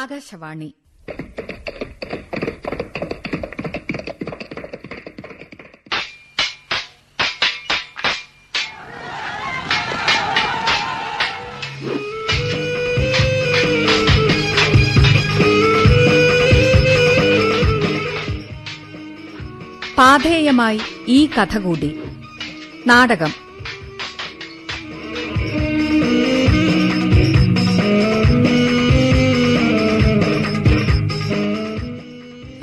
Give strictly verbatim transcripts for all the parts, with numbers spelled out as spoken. ആകാശവാണി. പാഥേയമായി ഈ കഥ കൂടി. നാടകം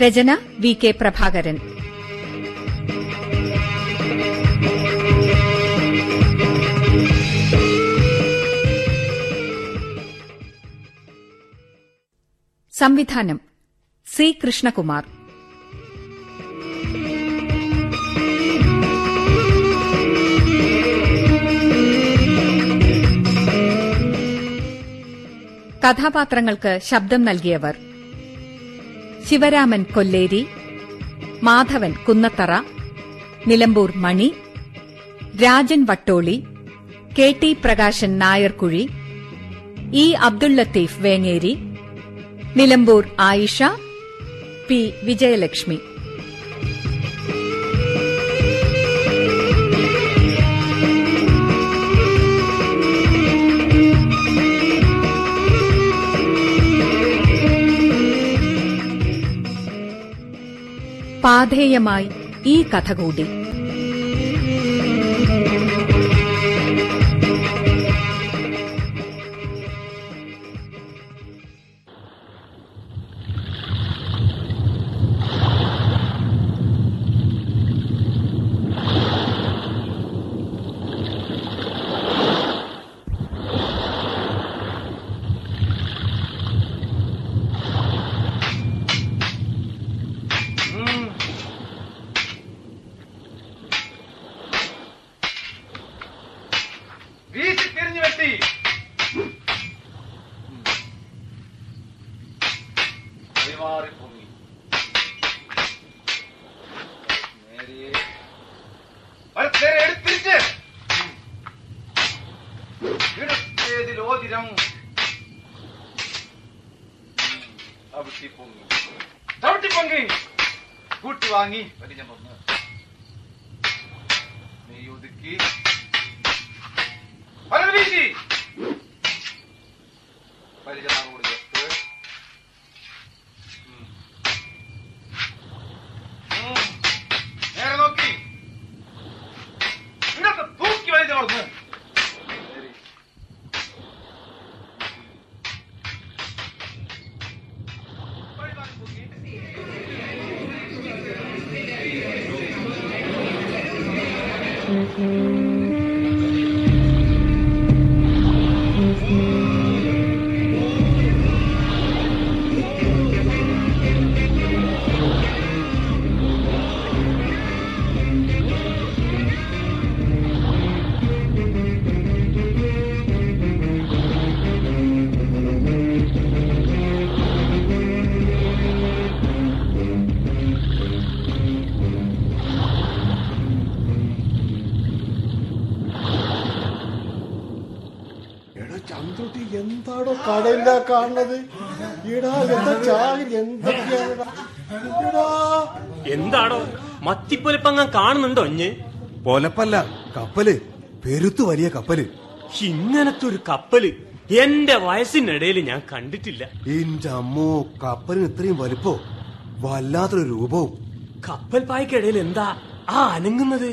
രചന വി. കെ. പ്രഭാകരൻ. സംവിധാനം സി. കൃഷ്ണകുമാർ. കഥാപാത്രങ്ങൾക്ക് ശബ്ദം നൽകിയവർ: Sivaraman Kolleri, Madhavan Kunnathara, Nilambur Mani, Rajan Vattoli, K. T. Prakashan Nayarkuzhi, E. Abdul Latheef Vengeri, Nilambur Ayisha, P. Vijayalakshmi. പാഥേയമായി ഈ കഥ കൂടി. എന്താടോ കടയില്ല കാണുന്നത്? എന്താടോ മത്തിപ്പൊലപ്പങ്ങാൻ കാണുന്നുണ്ടോ? പൊലപ്പല്ല, കപ്പല്, പെരുത്തു വലിയ കപ്പല്. ഇങ്ങനത്തെ ഒരു കപ്പല് എന്റെ വയസ്സിനിടയിൽ ഞാൻ കണ്ടിട്ടില്ല. എന്റെ അമ്മോ, കപ്പലിന് ഇത്രയും വലുപ്പോ, വല്ലാത്തൊരു രൂപവും. കപ്പൽ പായ്ക്കിടയിൽ എന്താ ആ അനങ്ങുന്നത്?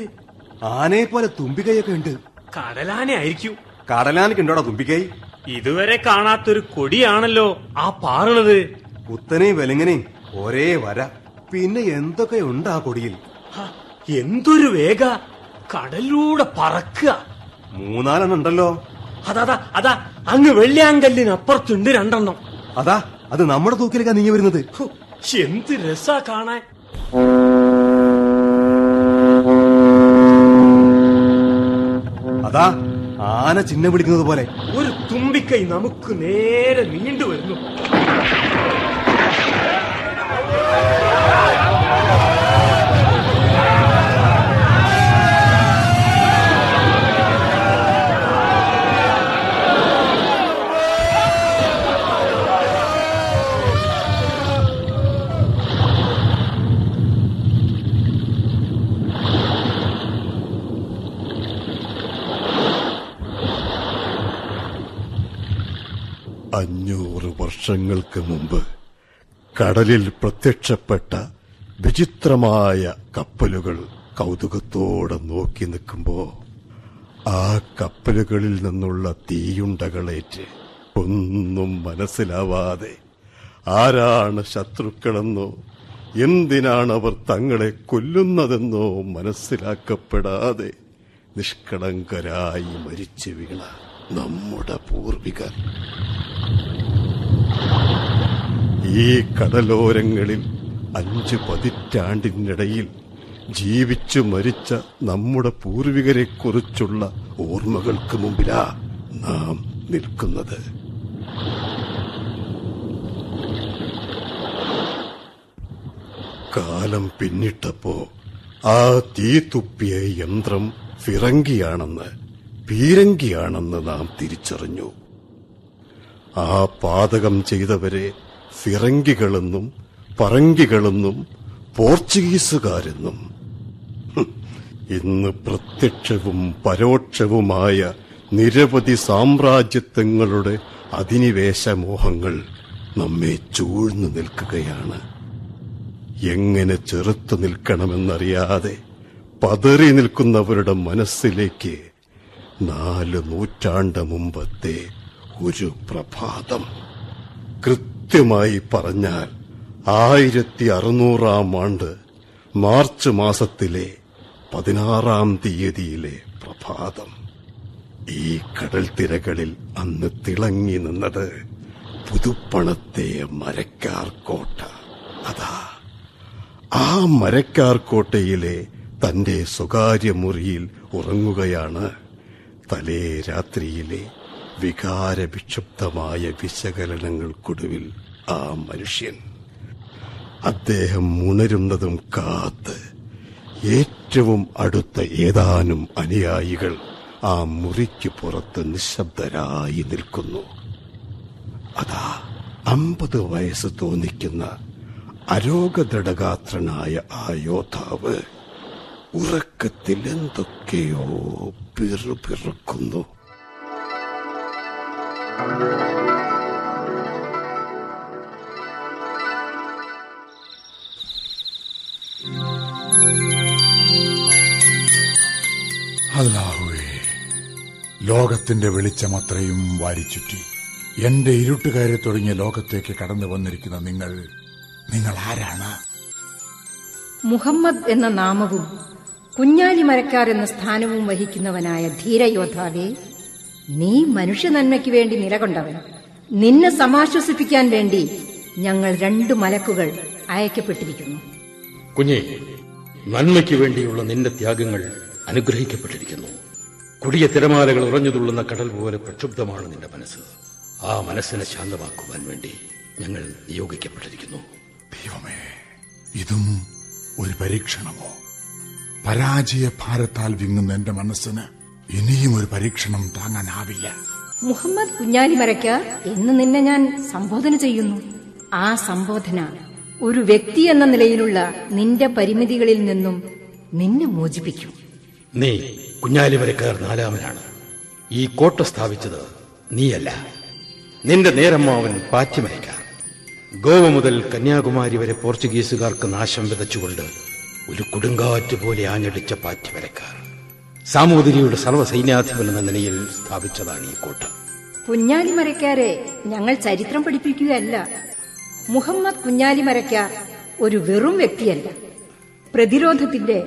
ആനയെ പോലെ തുമ്പിക്കൈയൊക്കെ ഉണ്ട്. കടലാന ആയിരിക്കും. കടലാനക്കുണ്ടോടാ തുമ്പിക്കൈ? ഇതുവരെ കാണാത്തൊരു കൊടിയാണല്ലോ ആ പാറുള്ളത്. കുത്തനെയും വെലുങ്ങനെയും ഒരേ വര. പിന്നെ എന്തൊക്കെ ഉണ്ട് ആ കൊടിയിൽ! എന്തൊരു വേഗ! കടലിലൂടെ പറക്കുക. മൂന്നാലെണ്ണം ഉണ്ടല്ലോ. അതാ അതാ അങ്ങ് വെള്ളിയാങ്കല്ലിനപ്പുറത്തുണ്ട് രണ്ടെണ്ണം. അതാ അത് നമ്മുടെ തൂക്കിലേക്കാ നീങ്ങി വരുന്നത്. എന്ത് രസാ കാണാൻ! അതാ ആന ചിഹ്നം പിടിക്കുന്നത് പോലെ ഒരു തുമ്പിക്കൈ നമുക്ക് നേരെ നീണ്ടുവരുന്നു. വർഷങ്ങൾക്ക് മുമ്പ് കടലിൽ പ്രത്യക്ഷപ്പെട്ട വിചിത്രമായ കപ്പലുകൾ കൗതുകത്തോടെ നോക്കി നിൽക്കുമ്പോൾ ആ കപ്പലുകളിൽ നിന്നുള്ള തീയുണ്ടകളേറ്റ് ഒന്നും മനസ്സിലാവാതെ ആരാണ് ശത്രുക്കളെന്നോ എന്തിനാണവർ തങ്ങളെ കൊല്ലുന്നതെന്നോ മനസ്സിലാക്കപ്പെടാതെ നിഷ്കളങ്കരായി മരിച്ചു വീണ നമ്മുടെ പൂർവികർ. ഈ കടലോരങ്ങളിൽ അഞ്ച് പതിറ്റാണ്ടിനിടയിൽ ജീവിച്ചു മരിച്ച നമ്മുടെ പൂർവികരെക്കുറിച്ചുള്ള ഓർമ്മകൾക്ക് മുമ്പിലാ നാം നിൽക്കുന്നത്. കാലം പിന്നിട്ടപ്പോ ആ തീ തുപ്പിയ യന്ത്രം ഫിറങ്കിയാണെന്ന് പീരങ്കിയാണെന്ന് നാം തിരിച്ചറിഞ്ഞു. ആ പാതകം ചെയ്തവരെ ഫിറങ്കികളെന്നും പറങ്കികളെന്നും പോർച്ചുഗീസുകാരെന്നും ഇന്ന് പ്രത്യക്ഷവും പരോക്ഷവുമായ നിരവധി സാമ്രാജ്യത്വങ്ങളുടെ അധിനിവേശമോഹങ്ങൾ നമ്മെ ചൂഴ്ന്നു നിൽക്കുകയാണ്. എങ്ങനെ ചെറുത്തു നിൽക്കണമെന്നറിയാതെ പതറി നിൽക്കുന്നവരുടെ മനസ്സിലേക്ക് നാല് നൂറ്റാണ്ട് മുമ്പത്തെ ഒരു പ്രഭാതം, കൃത്യമായി പറഞ്ഞാൽ ആയിരത്തി അറുന്നൂറാം ആണ്ട് മാർച്ച് മാസത്തിലെ പതിനാറാം തീയതിയിലെ പ്രഭാതം, ഈ കടൽ തിരകളിൽ അന്ന് തിളങ്ങി നിന്നത് പുതുപ്പണത്തെ മരക്കാർ കോട്ട. അതാ ആ മരക്കാർ കോട്ടയിലെ തന്റെ സ്വകാര്യ മുറിയിൽ ഉറങ്ങുകയാണ് തലേ രാത്രിയിലെ വികാരവിക്ഷുബ്ധമായ വിശകലനങ്ങൾക്കൊടുവിൽ ആ മനുഷ്യൻ. അദ്ദേഹം ഉണരുന്നതും കാത്ത് ഏറ്റവും അടുത്ത ഏതാനും അനുയായികൾ ആ മുറിക്ക് പുറത്ത് നിശബ്ദരായി നിൽക്കുന്നു. അതാ അമ്പത് വയസ്സ് തോന്നിക്കുന്ന അരോഗദൃഢഗാത്രനായ ആ യോദ്ധാവ് ഉറക്കത്തിൽ എന്തൊക്കെയോ പിറുപിറുക്കുന്നു. അല്ലാഹുവേ, ലോകത്തിന്റെ വെളിച്ചം അത്രയും വാരിച്ചുറ്റി എന്റെ ഇരുട്ടുകാരെ തുടങ്ങിയ ലോകത്തേക്ക് കടന്നു വന്നിരിക്കുന്ന നിങ്ങൾ നിങ്ങൾ ആരാണ്? മുഹമ്മദ് എന്ന നാമവും കുഞ്ഞാലി മരക്കാർ എന്ന സ്ഥാനവും വഹിക്കുന്നവനായ ധീരയോദ്ധാവേ, നീ മനുഷ്യ നന്മയ്ക്ക് വേണ്ടി നിലകൊണ്ടവൻ. നിന്നെ സമാശ്വസിപ്പിക്കാൻ വേണ്ടി ഞങ്ങൾ രണ്ടു മലക്കുകൾ അയക്കപ്പെട്ടിരിക്കുന്നു. കുഞ്ഞേ, നന്മയ്ക്ക് വേണ്ടിയുള്ള നിന്റെ ത്യാഗങ്ങൾ അനുഗ്രഹിക്കപ്പെട്ടിരിക്കുന്നു. കൊടിയ തിരമാലകൾ ഉറഞ്ഞുതുള്ളുന്ന കടൽ പോലെ പ്രക്ഷുബ്ധമാണ് നിന്റെ മനസ്സ്. ആ മനസ്സിനെ ശാന്തമാക്കുവാൻ വേണ്ടി ഞങ്ങൾ നിയോഗിക്കപ്പെട്ടിരിക്കുന്നു. ദൈവമേ, ഇതും ഒരു പരീക്ഷണമോ? പരാജയ ഭാരത്താൽ വിങ്ങുന്ന എന്റെ മനസ്സിന് ഇനിയും ഒരു പരീക്ഷണം താങ്ങാനാവില്ല. മുഹമ്മദ് കുഞ്ഞാലി മരക്കാർ എന്ന് നിന്നെ ഞാൻ സംബോധന ചെയ്യുന്നു. ആ സംബോധന ഒരു വ്യക്തി എന്ന നിലയിലുള്ള നിന്റെ പരിമിതികളിൽ നിന്നും നിന്നെ മോചിപ്പിക്കും. നീ കുഞ്ഞാലി മരക്കാർ നാലാമനാണ്. ഈ കോട്ട സ്ഥാപിച്ചത് നീയല്ല, നിന്റെ നേരമ്മാവൻ പാറ്റി മരക്കാർ. ഗോവ മുതൽ കന്യാകുമാരി വരെ പോർച്ചുഗീസുകാർക്ക് നാശം വിതച്ചുകൊണ്ട് ഒരു കൊടുങ്കാറ്റ് പോലെ ആഞ്ഞടിച്ച പാറ്റി മരക്കാർ സാമൂതിരിയുടെ സർവ്വസൈന്യാധിപൻ എന്ന നിലയിൽ സ്ഥാപിച്ചതാണ് ഈ കോട്ട. കുഞ്ഞാലി മരക്കാരെ ഞങ്ങൾ ചരിത്രം പഠിപ്പിക്കുകയല്ല. മുഹമ്മദ് കുഞ്ഞാലി മരക്കാർ ഒരു വെറും വ്യക്തിയല്ല, പ്രതിരോധത്തിന്റെ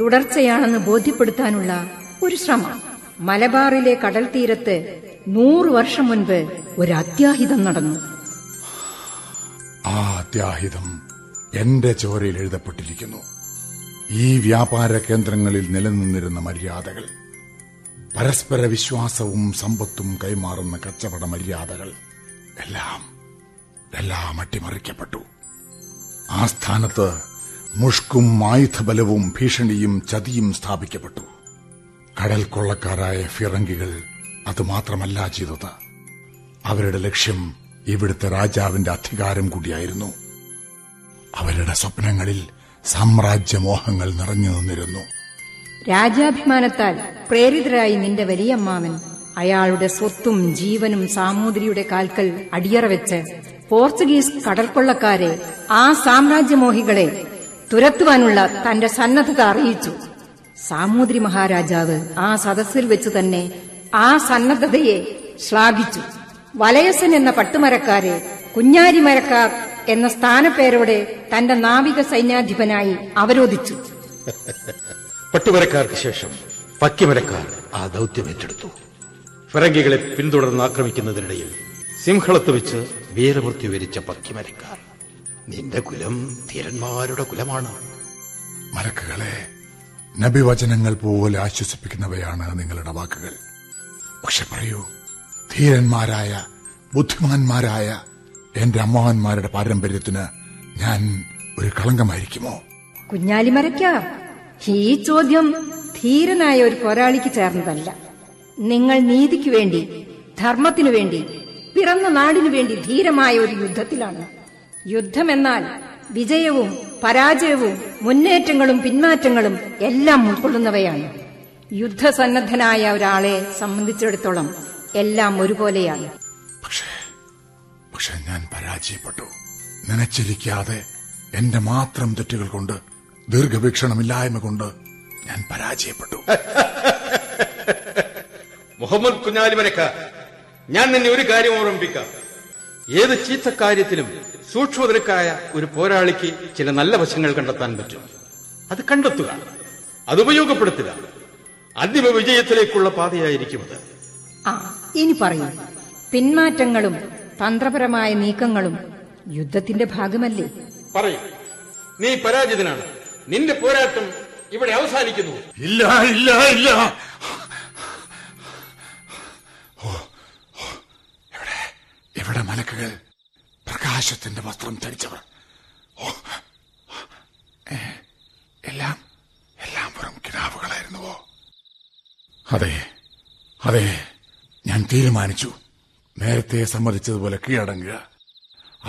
തുടർച്ചയാണെന്ന് ബോധ്യപ്പെടുത്താനുള്ള ഒരു ശ്രമം. മലബാറിലെ കടൽ തീരത്ത് നൂറ് വർഷം മുൻപ് ഒരു അത്യാഹിതം നടന്നു. ആ അത്യാഹിതം എന്റെ ചോരയിൽ എഴുതപ്പെട്ടിരിക്കുന്നു. ഈ വ്യാപാര കേന്ദ്രങ്ങളിൽ നിലനിന്നിരുന്ന മര്യാദകൾ, പരസ്പര വിശ്വാസവും സമ്പത്തും കൈമാറുന്ന കച്ചവട മര്യാദകൾ എല്ലാം എല്ലാം അട്ടിമറിക്കപ്പെട്ടു. ആ സ്ഥാനത്ത് മുഷ്കും ആയുധബലവും ഭീഷണിയും ചതിയും സ്ഥാപിക്കപ്പെട്ടു. കടൽ കൊള്ളക്കാരായ ഫിറങ്കികൾ അതുമാത്രമല്ല ചെയ്തത്. അവരുടെ ലക്ഷ്യം ഇവിടുത്തെ രാജാവിന്റെ അധികാരം കൂടിയായിരുന്നു. അവരുടെ സ്വപ്നങ്ങളിൽ സാമ്രാജ്യമോഹങ്ങൾ നിറഞ്ഞു നിന്നിരുന്നു. രാജാഭിമാനത്താൽ പ്രേരിതരായി നിന്റെ വലിയമ്മാവൻ അയാളുടെ സ്വത്തും ജീവനും സാമൂതിരിയുടെ കാൽക്കൽ അടിയറ വെച്ച് പോർച്ചുഗീസ് കടൽക്കൊള്ളക്കാരെ, ആ സാമ്രാജ്യമോഹികളെ തുരത്തുവാനുള്ള തന്റെ സന്നദ്ധത അറിയിച്ചു. സാമൂതിരി മഹാരാജാവ് ആ സദസ്സിൽ വെച്ച് തന്നെ ആ സന്നദ്ധതയെ ശ്ലാഘിച്ചു. വലയസൻ എന്ന പട്ടുമരക്കാരെ കുഞ്ഞാലി മരക്കാർ എന്ന സ്ഥാനപ്പേരോടെ തന്റെ നാവിക സൈന്യാധിപനായി അവരോധിച്ചു. പട്ടുമരക്കാർക്ക് ശേഷം പക്കി മരക്കാർ ആ ദൌത്യമേറ്റെടുത്തു. ഫിറങ്കികളെ പിന്തുടർന്ന് ആക്രമിക്കുന്നതിനിടയിൽ സിംഹളത്ത് വെച്ച് വീരമൃത്യു വരിച്ച പക്കി മരക്കാർ, നിന്റെ കുലം ധീരന്മാരുടെ കുലമാണ്. മരക്കുകളെ, നബിവചനങ്ങൾ പോലെ ആശ്വസിപ്പിക്കുന്നവയാണ് നിങ്ങളുടെ വാക്കുകൾ. പക്ഷെ പറയൂ, ധീരന്മാരായ ബുദ്ധിമാന്മാരായ എന്റെ അമ്മാവന്മാരുടെ പാരമ്പര്യത്തിന് ഞാൻ ഒരു കളങ്കമായിരിക്കുമോ? കുഞ്ഞാലി മരക്കാർ, ഈ ചോദ്യം ധീരനായ ഒരു പോരാളിക്ക് ചേർന്നതല്ല. നിങ്ങൾ നീതിക്കു വേണ്ടി, ധർമ്മത്തിനു വേണ്ടി, പിറന്ന നാടിനു വേണ്ടി ധീരമായ ഒരു യുദ്ധത്തിലാണ്. യുദ്ധമെന്നാൽ വിജയവും പരാജയവും മുന്നേറ്റങ്ങളും പിന്മാറ്റങ്ങളും എല്ലാം ഉൾക്കൊള്ളുന്നവയാണ്. യുദ്ധസന്നദ്ധനായ ഒരാളെ സംബന്ധിച്ചിടത്തോളം എല്ലാം ഒരുപോലെയാണ്. പക്ഷേ പക്ഷെ ഞാൻ പരാജയപ്പെട്ടു. നനച്ചിരിക്കാതെ എന്റെ മാത്രം തെറ്റുകൾ കൊണ്ട്, ദീർഘവീക്ഷണമില്ലായ്മ കൊണ്ട് ഞാൻ പരാജയപ്പെട്ടു. മുഹമ്മദ് കുഞ്ഞാലി മരക്കാർ, ഞാൻ നിന്നെ ഒരു കാര്യം ഓർമ്മിപ്പിക്കാം. ഏത് ചീത്ത കാര്യത്തിലും സൂക്ഷ്മതലക്കായ ഒരു പോരാളിക്ക് ചില നല്ല വശങ്ങൾ കണ്ടെത്താൻ പറ്റും. അത് കണ്ടെത്തുക, അത് ഉപയോഗപ്പെടുത്തുക. അന്തിമ വിജയത്തിലേക്കുള്ള പാതയായിരിക്കും അത്. ആ, ഇനി പറയൂ, പിന്മാറ്റങ്ങളും തന്ത്രപരമായ നീക്കങ്ങളും യുദ്ധത്തിന്റെ ഭാഗമല്ലേ? പറയൂ, നീ പരാജിതനാണ്. നിന്റെ പോരാട്ടം ഇവിടെ അവസാനിക്കുന്നു. ഇല്ല, ഇല്ല, ഇല്ല. ഇവിടെ മലക്കുകൾ, പ്രകാശത്തിന്റെ വസ്ത്രം ധരിച്ചവർ, എല്ലാം എല്ലാം വെറും കിനാവുകളായിരുന്നുവോ? അതെ, അതെ, ഞാൻ തീരുമാനിച്ചു. നേരത്തെ സമ്മതിച്ചതുപോലെ കീഴടങ്ങുക,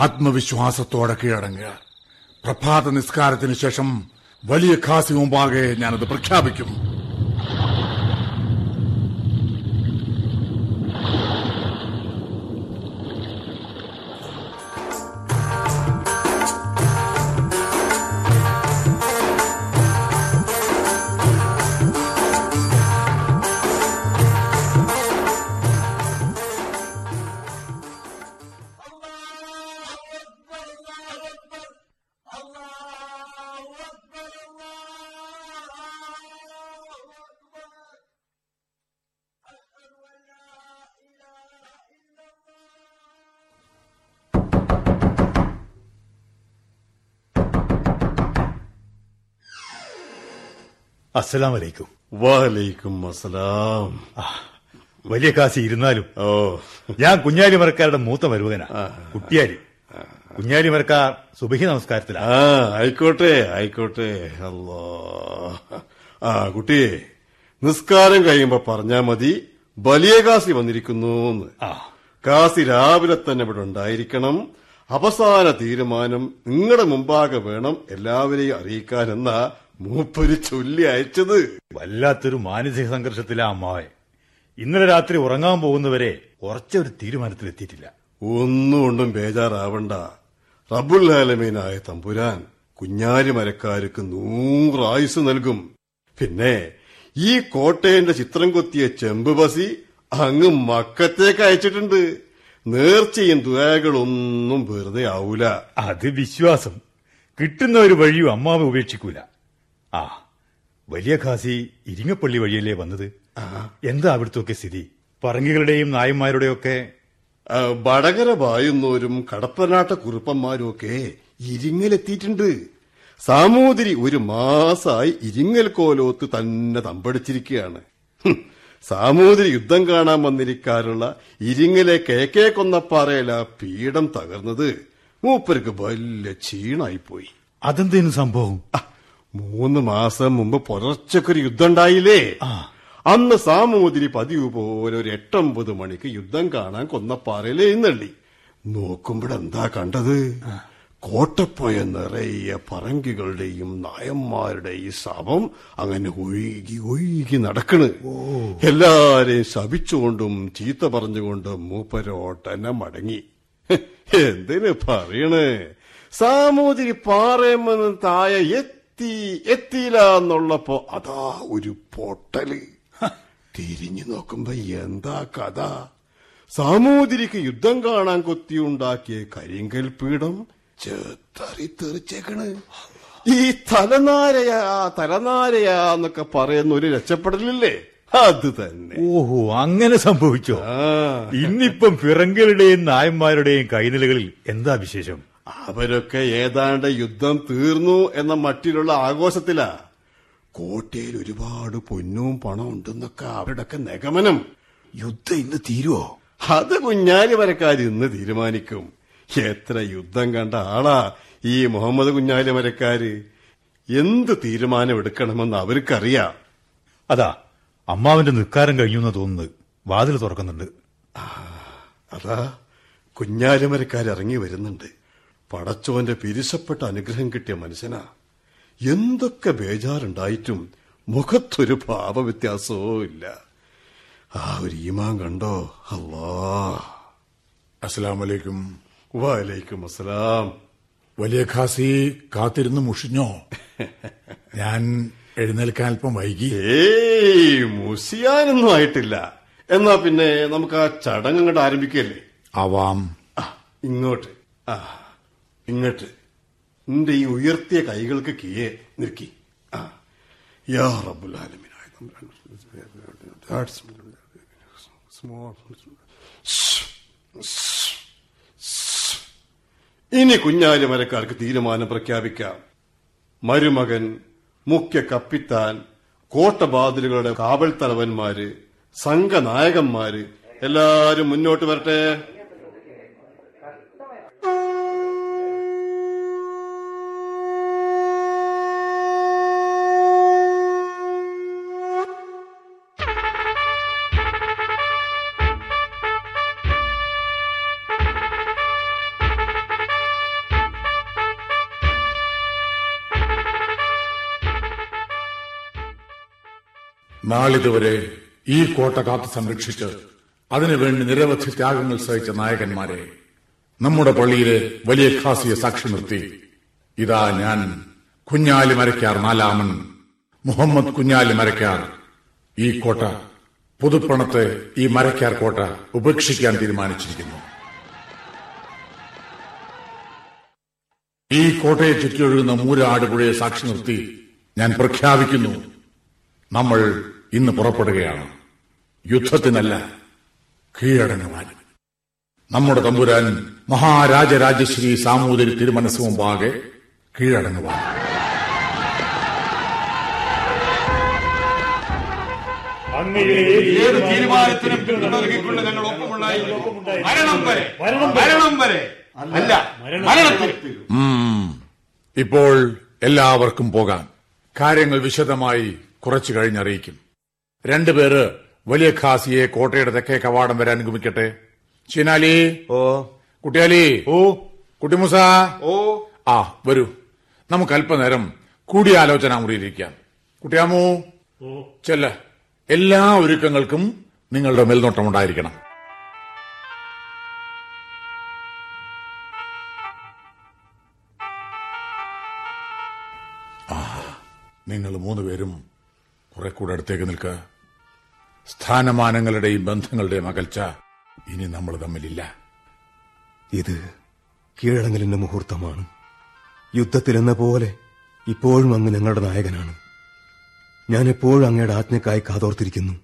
ആത്മവിശ്വാസത്തോടെ കീഴടങ്ങുക. പ്രഭാത നിസ്കാരത്തിനു ശേഷം വലിയ ഖാസി മുമ്പാകെ ഞാനത് പ്രഖ്യാപിക്കും. അസ്സലാം വലൈക്കും. വലൈക്കും അസ്സലാം. വലിയ കാശി ഇരുന്നാലും ഓ, ഞാൻ കുഞ്ഞാലി മരക്കാരുടെ മൂത്ത മരുമകനാ, കുട്ടിയാലി. കുഞ്ഞാലി മരക്കാർ സുബഹി നമസ്കാരത്തിലാ. ആയിക്കോട്ടെ, ആയിക്കോട്ടെ. അല്ലാഹ്. ആ കുട്ടിയെ, നിസ്കാരം കഴിയുമ്പോ പറഞ്ഞാ മതി വലിയ കാശി വന്നിരിക്കുന്നു. കാശി രാവിലെ തന്നെ ഇവിടെ ഉണ്ടായിരിക്കണം. അവസാന തീരുമാനം നിങ്ങളുടെ മുമ്പാകെ വേണം എല്ലാവരെയും അറിയിക്കാനെന്ന മൂപ്പൊരു ചൊല്ലി അയച്ചത്. വല്ലാത്തൊരു മാനസിക സംഘർഷത്തിലാ അമ്മാവെ. ഇന്നലെ രാത്രി ഉറങ്ങാൻ പോകുന്നവരെ ഉറച്ചൊരു തീരുമാനത്തിലെത്തിയിട്ടില്ല. ഒന്നും കൊണ്ടും ബേജാറാവണ്ട. റബ്ബുൽ ആലമീനായ തമ്പുരാൻ കുഞ്ഞാലി മരക്കാർക്ക് നൂറായുസ് നൽകും. പിന്നെ ഈ കോട്ടയന്റെ ചിത്രം കൊത്തിയ ചെമ്പ് ബസി അങ്ങ് മക്കത്തേക്ക് അയച്ചിട്ടുണ്ട്. നേർച്ചയും ദുആകളൊന്നും വെറുതെ ആവൂല. അത് വിശ്വാസം. കിട്ടുന്ന ഒരു വഴിയും അമ്മാവ് ഉപേക്ഷിക്കൂല. ആ വലിയ ഖാസി ഇരിങ്ങപ്പള്ളി വഴിയല്ലേ വന്നത്? എന്താ അവിടുത്തെ സ്ഥിതി? പറങ്കികളുടെയും നായന്മാരുടെയും ഒക്കെ വടകര വായുന്നോരും കടപ്പനാട്ട കുറുപ്പന്മാരും ഒക്കെ ഇരിങ്ങലെത്തിയിട്ടുണ്ട്. സാമൂതിരി ഒരു മാസമായി ഇരിങ്ങൽ കോലോത്ത് തന്നെ തമ്പടിച്ചിരിക്കുകയാണ്. സാമൂതിരി യുദ്ധം കാണാൻ വന്നിരിക്കാറുള്ള ഇരിങ്ങലെ കെ കെ കൊന്നപ്പാറയില പീഠം തകർന്നത് മൂപ്പർക്ക് വലിയ ക്ഷീണായിപ്പോയി. അതെന്തേനു സംഭവം? മൂന്ന് മാസം മുമ്പ് പുലർച്ചക്കൊരു യുദ്ധം ഉണ്ടായില്ലേ? അന്ന് സാമൂതിരി പതിവ് പോലെ ഒരു എട്ടൊമ്പത് മണിക്ക് യുദ്ധം കാണാൻ കൊന്നപ്പാറയിലെ എഴുന്നള്ളി. നോക്കുമ്പോഴെന്താ കണ്ടത്? കോട്ടപ്പുഴ നിറയെ പറങ്കികളുടെയും നായന്മാരുടെയും ശവം അങ്ങനെ ഒഴുകി ഒഴുകി നടക്കണ്. എല്ലാരെയും ശപിച്ചുകൊണ്ടും ചീത്ത പറഞ്ഞുകൊണ്ടും മൂപ്പരോട്ടന മടങ്ങി. എന്തിന് പറയണേ, സാമൂതിരി പാറേമെന്ന് താഴെ എത്തി എത്തിയില്ല എന്നുള്ളപ്പോ അതാ ഒരു പൊട്ടല്. തിരിഞ്ഞു നോക്കുമ്പോ എന്താ കഥ, സാമൂതിരിക്ക് യുദ്ധം കാണാൻ കൊത്തിയുണ്ടാക്കിയ കരിങ്കൽ പീഠം ചെത്തറി തെറിച്ചേക്കണ്. ഈ തലനാരയാ തലനാരയാ എന്നൊക്കെ പറയുന്ന ഒരു രക്ഷപ്പെടലില്ലേ, അത് തന്നെ. ഓഹോ, അങ്ങനെ സംഭവിച്ചോ? ഇന്നിപ്പം പിറങ്കലുടെയും നായന്മാരുടെയും കൈനിലകളിൽ എന്താ വിശേഷം? അവരൊക്കെ ഏതാണ്ട് യുദ്ധം തീർന്നു എന്ന മട്ടിലുള്ള ആഘോഷത്തിലാ. കോട്ടയിൽ ഒരുപാട് പൊന്നും പണം ഉണ്ടെന്നൊക്കെ അവരുടെയൊക്കെ നിഗമനം. യുദ്ധം ഇന്ന് തീരുവോ? അത് കുഞ്ഞാലി മരക്കാർ ഇന്ന് തീരുമാനിക്കും. എത്ര യുദ്ധം കണ്ട ആളാ ഈ മുഹമ്മദ് കുഞ്ഞാലി മരക്കാര്. എന്ത് തീരുമാനമെടുക്കണമെന്ന് അവർക്കറിയാം. അതാ അമ്മാവന്റെ നിക്കാരം കഴിഞ്ഞു തോന്നുന്നത്, വാതിൽ തുറക്കുന്നുണ്ട്. അതാ കുഞ്ഞാലി മരക്കാർ ഇറങ്ങി വരുന്നുണ്ട്. പടച്ചോന്റെ പിരിശപ്പെട്ട അനുഗ്രഹം കിട്ടിയ മനുഷ്യനാ. എന്തൊക്കെ ബേജാറുണ്ടായിട്ടും മുഖത്തൊരു ഭാവവ്യത്യാസവും ഇല്ല. ആ ഒരു ഈമാൻ കണ്ടോ? അല്ലാ. അസ്സലാമു അലൈക്കും. വലൈക്കും അസ്സലാം. വലിയ ഖാസി കാത്തിരുന്ന് മുഷിഞ്ഞോ? ഞാൻ എഴുന്നേൽക്കാൻ അല്പം വൈകി. ഏയ്, മുഷിയാനൊന്നും ആയിട്ടില്ല. എന്നാ പിന്നെ നമുക്ക് ആ ചടങ്ങ് അങ്ങോട്ട് ആരംഭിക്കല്ലേ? ആവാം. ഇങ്ങോട്ട് ആ ഇങ്ങോട്ട് നിന്റെ ഈ ഉയർത്തിയ കൈകൾക്ക് കീഴേ നിൽക്കി. ആ യാ റബ്ബുൽ ആലമീൻ. ഇനി കുഞ്ഞാലി മരക്കാർക്ക് തീരുമാനം പ്രഖ്യാപിക്കാം. മരുമകൻ, മുഖ്യ കപ്പിത്താൻ, കോട്ടബാതിലുകളുടെ കാവൽ തലവന്മാര്, സംഘനായകന്മാര് എല്ലാരും മുന്നോട്ട് വരട്ടെ. നാളിതുവരെ ഈ കോട്ട കാത്തു സംരക്ഷിച്ച് അതിനുവേണ്ടി നിരവധി ത്യാഗങ്ങൾ സഹിച്ച നായകന്മാരെ നമ്മുടെ പള്ളിയിലെ വലിയ ഖാസിയെ സാക്ഷി നിർത്തി ഇതാ ഞാൻ കുഞ്ഞാലി മരക്കാർ നാലാമൻ മുഹമ്മദ് കുഞ്ഞാലി മരക്കാർ ഈ കോട്ട, പുതുപ്പണത്തെ ഈ മരക്കാർ കോട്ട ഉപേക്ഷിക്കാൻ തീരുമാനിച്ചിരിക്കുന്നു. ഈ കോട്ടയെ ചുറ്റിയൊഴുകുന്ന മൂരാട് പുഴയെ സാക്ഷി നിർത്തി ഞാൻ പ്രഖ്യാപിക്കുന്നു, നമ്മൾ ഇന്ന് പുറപ്പെടുകയാണ് യുദ്ധത്തിനല്ല, കീഴടങ്ങുവാൻ. നമ്മുടെ തമ്പുരാൻ മഹാരാജരാജശ്രീ സാമൂതിരി തിരുമനസ് മുമ്പാകെ കീഴടങ്ങുവാൻ. ഏത് തീരുമാനത്തിനും പിന്തുണർക്കിക്കൊണ്ട് ഞങ്ങൾ ഒപ്പമുണ്ടായി മരണം വരെ, മരണം വരെ അല്ല മരണത്തിൽ. ഇപ്പോൾ എല്ലാവർക്കും പോകാം. കാര്യങ്ങൾ വിശദമായി കുറച്ചു കഴിഞ്ഞറിയിക്കും. രണ്ടുപേര് വലിയ ഖാസിയെ കോട്ടയുടെ തെക്കേ കവാടം വരെ അനുഗമിക്കട്ടെ. ചീനാലി, ഓ കുട്ടിയാലി, ഓ കുട്ടിമുസ, ഓ ആ വരൂ, നമുക്ക് അല്പനേരം കൂടിയാലോചന മുറിയിരിക്കാം. കുട്ടിയാമോ ചെല്ല. എല്ലാ ഒരുക്കങ്ങൾക്കും നിങ്ങളുടെ മേൽനോട്ടമുണ്ടായിരിക്കണം. നിങ്ങൾ മൂന്നുപേരും കുറെ കൂടെ അടുത്തേക്ക് നിൽക്കുക. സ്ഥാനമാനങ്ങളുടെയും ബന്ധങ്ങളുടെയും അകൽച്ച ഇനി നമ്മൾ തമ്മിലില്ല. ഇത് കീഴടങ്ങലിന്റെ മുഹൂർത്തമാണ്. യുദ്ധത്തിലെന്ന പോലെ ഇപ്പോഴും അങ്ങ് ഞങ്ങളുടെ നായകനാണ്. ഞാൻ എപ്പോഴും അങ്ങയുടെ ആജ്ഞക്കായി കാതോർത്തിരിക്കുന്നു.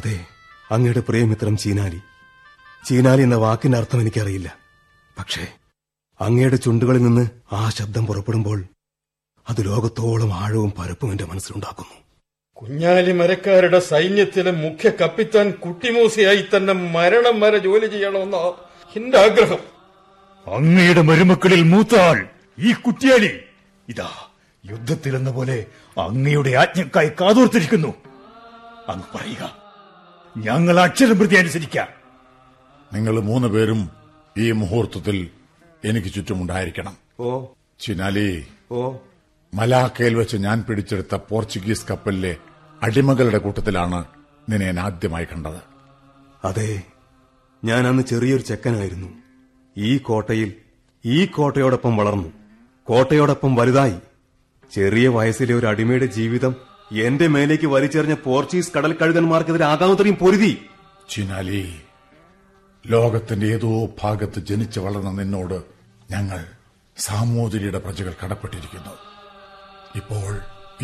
അതെ, അങ്ങയുടെ പ്രിയമിത്രം ചീനാലി. ചീനാലി എന്ന വാക്കിന്റെ അർത്ഥം എനിക്കറിയില്ല. പക്ഷേ അങ്ങയുടെ ചുണ്ടുകളിൽ നിന്ന് ആ ശബ്ദം പുറപ്പെടുമ്പോൾ അത് ലോകത്തോളം ആഴവും പരപ്പും എന്റെ മനസ്സിലുണ്ടാക്കുന്നു. കുഞ്ഞാലി മരക്കാരുടെ സൈന്യത്തിലെ മുഖ്യ കപ്പിത്താൻ കുട്ടിമൂസയായി തന്നെ മരണം വരെ ജോലി ചെയ്യണമെന്നാ എന്റെ ആഗ്രഹം. അങ്ങയുടെ മരുമക്കളിൽ മൂത്താൾ ഈ കുട്ടിയാലി ഇതാ യുദ്ധത്തിലെന്ന പോലെ അങ്ങയുടെ ആജ്ഞക്കായി കാതോർത്തിരിക്കുന്നു. അങ്ങ് പറയുക, ഞങ്ങൾ അക്ഷരം പ്രതി അനുസരിക്കാം. നിങ്ങൾ മൂന്നുപേരും ഈ മുഹൂർത്തത്തിൽ എനിക്ക് ചുറ്റുമുണ്ടായിരിക്കണം. ഓ ചിനാലി, ഓ മലാക്കയിൽ വെച്ച് ഞാൻ പിടിച്ചെടുത്ത പോർച്ചുഗീസ് കപ്പലിലെ അടിമകളുടെ കൂട്ടത്തിലാണ് നിന്നെ ഞാൻ ആദ്യമായി കണ്ടത്. അതെ, ഞാൻ അന്ന് ചെറിയൊരു ചെക്കനായിരുന്നു. ഈ കോട്ടയിൽ ഈ കോട്ടയോടൊപ്പം വളർന്നു, കോട്ടയോടൊപ്പം വലുതായി. ചെറിയ വയസ്സിലെ ഒരു അടിമയുടെ ജീവിതം എന്റെ മേലേക്ക് വലിച്ചെറിഞ്ഞ പോർച്ചുഗീസ് കടൽ കഴുകന്മാർക്കെതിരെ ആകാവുന്നത്രയും പൊരുതി. ചിനാലി, ലോകത്തിന്റെ ഏതോ ഭാഗത്ത് ജനിച്ചു വളർന്ന നിന്നോട് ഞങ്ങൾ സാമൂതിരിയുടെ പ്രജകൾ കടപ്പെട്ടിരിക്കുന്നു. ഇപ്പോൾ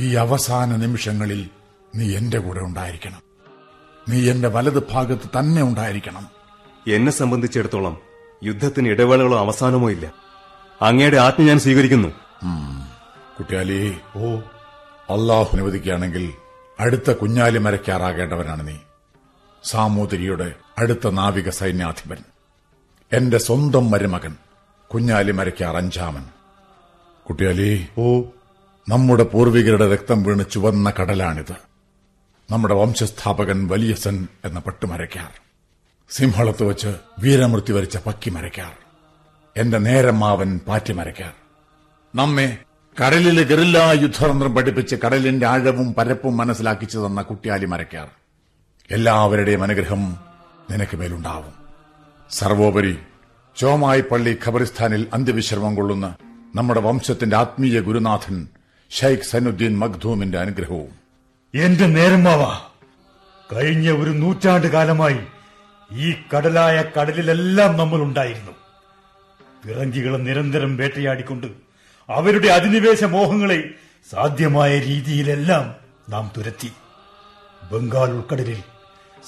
ഈ അവസാന നിമിഷങ്ങളിൽ നീ എന്റെ കൂടെ ഉണ്ടായിരിക്കണം. നീ എന്റെ വലത് ഭാഗത്ത് തന്നെ ഉണ്ടായിരിക്കണം. എന്നെ സംബന്ധിച്ചിടത്തോളം യുദ്ധത്തിന് ഇടവേളകളോ അവസാനമോ ഇല്ല. അങ്ങയുടെ ആജ്ഞ ഞാൻ സ്വീകരിക്കുന്നു. കുട്ടിയാലി, ഓ അള്ളാഹു അനുവദിക്കുകയാണെങ്കിൽ അടുത്ത കുഞ്ഞാലി മരക്കാറാകേണ്ടവനാണ് നീ, സാമൂതിരിയുടെ അടുത്ത നാവിക സൈന്യാധിപൻ, എന്റെ സ്വന്തം മരുമകൻ കുഞ്ഞാലി മരക്കാർ അഞ്ചാമൻ. കുട്ടിയാലി, ഓ നമ്മുടെ പൂർവികരുടെ രക്തം വീണ് ചുവന്ന കടലാണിത്. നമ്മുടെ വംശസ്ഥാപകൻ വലിയ സൻ എന്ന പട്ടി മരക്കാർ, സിംഹളത്ത് വെച്ച് വീരമൃത്യു വരിച്ച പക്കി മരക്കാർ, എന്റെ നേരമ്മാവൻ പാറ്റി മരക്കാർ, നമ്മെ കടലിലെ ഗറില്ലാ യുദ്ധതന്ത്രം പഠിപ്പിച്ച് കടലിന്റെ ആഴവും പരപ്പും മനസ്സിലാക്കിച്ചു തന്ന കുട്ടിയാലി മരക്കാർ, എല്ലാവരുടെയും അനുഗ്രഹം നിനക്ക് മേലുണ്ടാവും. സർവോപരി ചോമായിപ്പള്ളി ഖബറിസ്ഥാനിൽ അന്ത്യവിശ്രമം കൊള്ളുന്ന നമ്മുടെ വംശത്തിന്റെ ആത്മീയ ഗുരുനാഥൻ ഷെയ്ഖ് സൈനുദ്ദീൻ മഖ്ദൂമിന്റെ അനുഗ്രഹവും. എന്റെ നേരമ്മാവ, കഴിഞ്ഞ ഒരു നൂറ്റാണ്ട് കാലമായി ഈ കടലായ കടലിലെല്ലാം നമ്മൾ ഉണ്ടായിരുന്നു. പിറങ്കികളെ നിരന്തരം വേട്ടയാടിക്കൊണ്ട് അവരുടെ അധിനിവേശ മോഹങ്ങളെ സാധ്യമായ രീതിയിലെല്ലാം നാം തുരത്തി. ബംഗാൾ ഉൾക്കടലിൽ,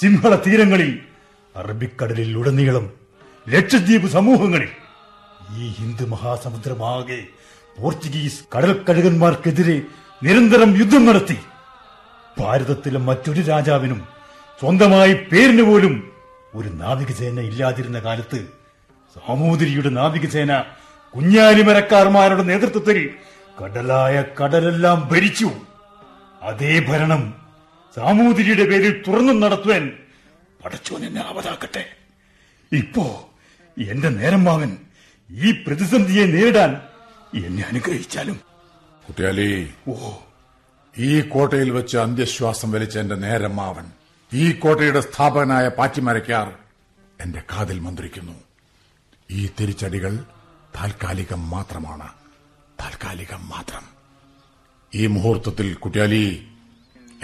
സിംഹള തീരങ്ങളിൽ, അറബിക്കടലിൽ ഉടനീളം, ലക്ഷദ്വീപ് സമൂഹങ്ങളിൽ, ഈ ഹിന്ദു മഹാസമുദ്രമാകെ പോർച്ചുഗീസ് കടൽ കഴുകന്മാർക്കെതിരെ നിരന്തരം യുദ്ധം നടത്തി. ഭാരതത്തിലെ മറ്റൊരു രാജാവിനും സ്വന്തമായി പേരിന് പോലും ഒരു നാവികസേന ഇല്ലാതിരുന്ന കാലത്ത് സാമൂതിരിയുടെ നാവികസേന കുഞ്ഞാലി മരക്കാർമാരുടെ നേതൃത്വത്തിൽ കടലായ കടലെല്ലാം ഭരിച്ചു. അതേ ഭരണം സാമൂതിരിയുടെ പേരിൽ തുറന്നു നടത്തുവാൻ പടച്ചോൻ എന്നെ ആവതാക്കട്ടെ. ഇപ്പോ എന്റെ നേരമ്മാവൻ ഈ പ്രതിസന്ധിയെ നേരിടാൻ എന്നെ അനുഗ്രഹിച്ചാലും. കുട്ടിയാലി, ഓ ഈ കോട്ടയിൽ വെച്ച് അന്ത്യശ്വാസം വലിച്ച എന്റെ നേരമ്മാവൻ, ഈ കോട്ടയുടെ സ്ഥാപകനായ പാറ്റി മരക്കാർ എന്റെ കാതിൽ മന്ത്രിക്കുന്നു. ഈ തിരിച്ചടികൾ താൽക്കാലികം മാത്രമാണ്, താൽക്കാലികം മാത്രം. ഈ മുഹൂർത്തത്തിൽ കുട്ടിയാലി,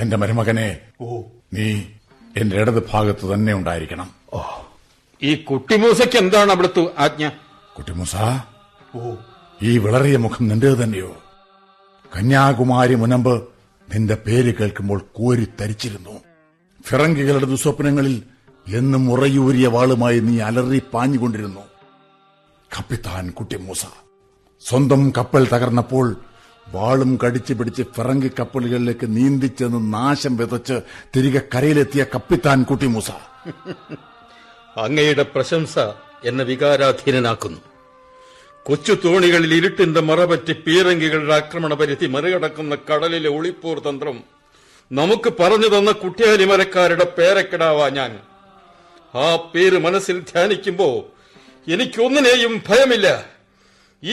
എന്റെ മരുമകനെ, ഓ നീ എന്റെ ഇടത് ഭാഗത്ത് തന്നെ ഉണ്ടായിരിക്കണം. ഓ ഈ കുട്ടിമൂസയ്ക്ക് എന്താണ് അവിടുത്തെ ആജ്ഞ? കുട്ടിമൂസ, ഓ ഈ വിളറിയ മുഖം നിന്റേത് തന്നെയോ? കന്യാകുമാരി മുനമ്പ് നിന്റെ പേര് കേൾക്കുമ്പോൾ കോരിത്തരിച്ചിരുന്നു. ഫിറങ്കികളുടെ ദുസ്വപ്നങ്ങളിൽ എന്നും ഉറയൂരിയ വാളുമായി നീ അലറി പാഞ്ഞുകൊണ്ടിരുന്നു. കപ്പിത്താൻ കുട്ടിമൂസ, സ്വന്തം കപ്പൽ തകർന്നപ്പോൾ വാളും കടിച്ചു പിടിച്ച് ഫിറങ്കി കപ്പലുകളിലേക്ക് നീന്തിച്ചെന്ന് നാശം വിതച്ച് തിരികെ കരയിലെത്തിയ കപ്പിത്താൻ കുട്ടിമൂസ. അങ്ങയുടെ പ്രശംസ എന്നെ വികാരാധീനനാക്കുന്നു. കൊച്ചു തോണികളിൽ ഇരുട്ടിന്റെ മറപറ്റി പീരങ്കികളുടെ ആക്രമണ പരിധി മറികടക്കുന്ന കടലിലെ ഒളിപ്പൂർ തന്ത്രം നമുക്ക് പറഞ്ഞു തന്ന കുട്ടിയാലി മരക്കാരുടെ പേരക്കിടാവാ ഞാൻ. ആ പേര് മനസ്സിൽ ധ്യാനിക്കുമ്പോ എനിക്കൊന്നിനെയും ഭയമില്ല.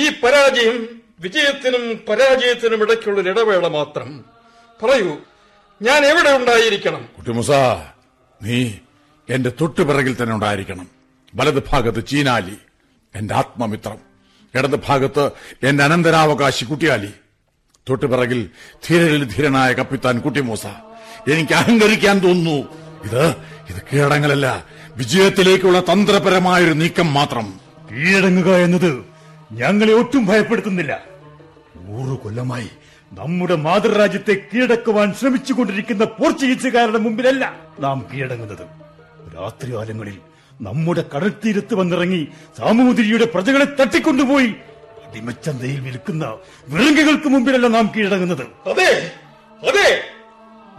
ഈ പരാജയം വിജയത്തിനും പരാജയത്തിനും ഇടയ്ക്കുള്ളൊരു ഇടവേള മാത്രം. പറയൂ, ഞാൻ എവിടെ ഉണ്ടായിരിക്കണം? കുട്ടിമൂസ, നീ എന്റെ തൊട്ടുപിറകിൽ തന്നെ ഉണ്ടായിരിക്കണം. വലത് ഭാഗത്ത് ചീനാലി, എന്റെ ആത്മമിത്രം. ഇടത് ഭാഗത്ത് എന്റെ അനന്തരാവകാശി കുട്ടിയാലി. തൊട്ടുപിറകിൽ ധീരരിൽ ധീരനായ കപ്പിത്താൻ കുട്ടിമൂസ. എനിക്ക് അഹങ്കരിക്കാൻ തോന്നുന്നു. ഇത് ഇത് കീഴടങ്ങലല്ല, വിജയത്തിലേക്കുള്ള തന്ത്രപരമായൊരു നീക്കം മാത്രം. കീഴടങ്ങുക എന്നത് ഞങ്ങളെ ഒട്ടും ഭയപ്പെടുത്തുന്നില്ല. നൂറു കൊല്ലമായി നമ്മുടെ മാതൃരാജ്യത്തെ കീഴടക്കുവാൻ ശ്രമിച്ചുകൊണ്ടിരിക്കുന്ന പോർച്ചുഗീസുകാരുടെ മുമ്പിലല്ല നാം കീഴടങ്ങുന്നത്. രാത്രികാലങ്ങളിൽ നമ്മുടെ കടൽ തീരത്ത് വന്നിറങ്ങി സാമൂതിരിയുടെ പ്രജകളെ തട്ടിക്കൊണ്ടുപോയി അടിമച്ചന്തയിൽ വിൽക്കുന്ന വിറങ്കകൾക്ക് മുമ്പിലല്ല നാം കീഴടങ്ങുന്നത്. അതെ അതെ,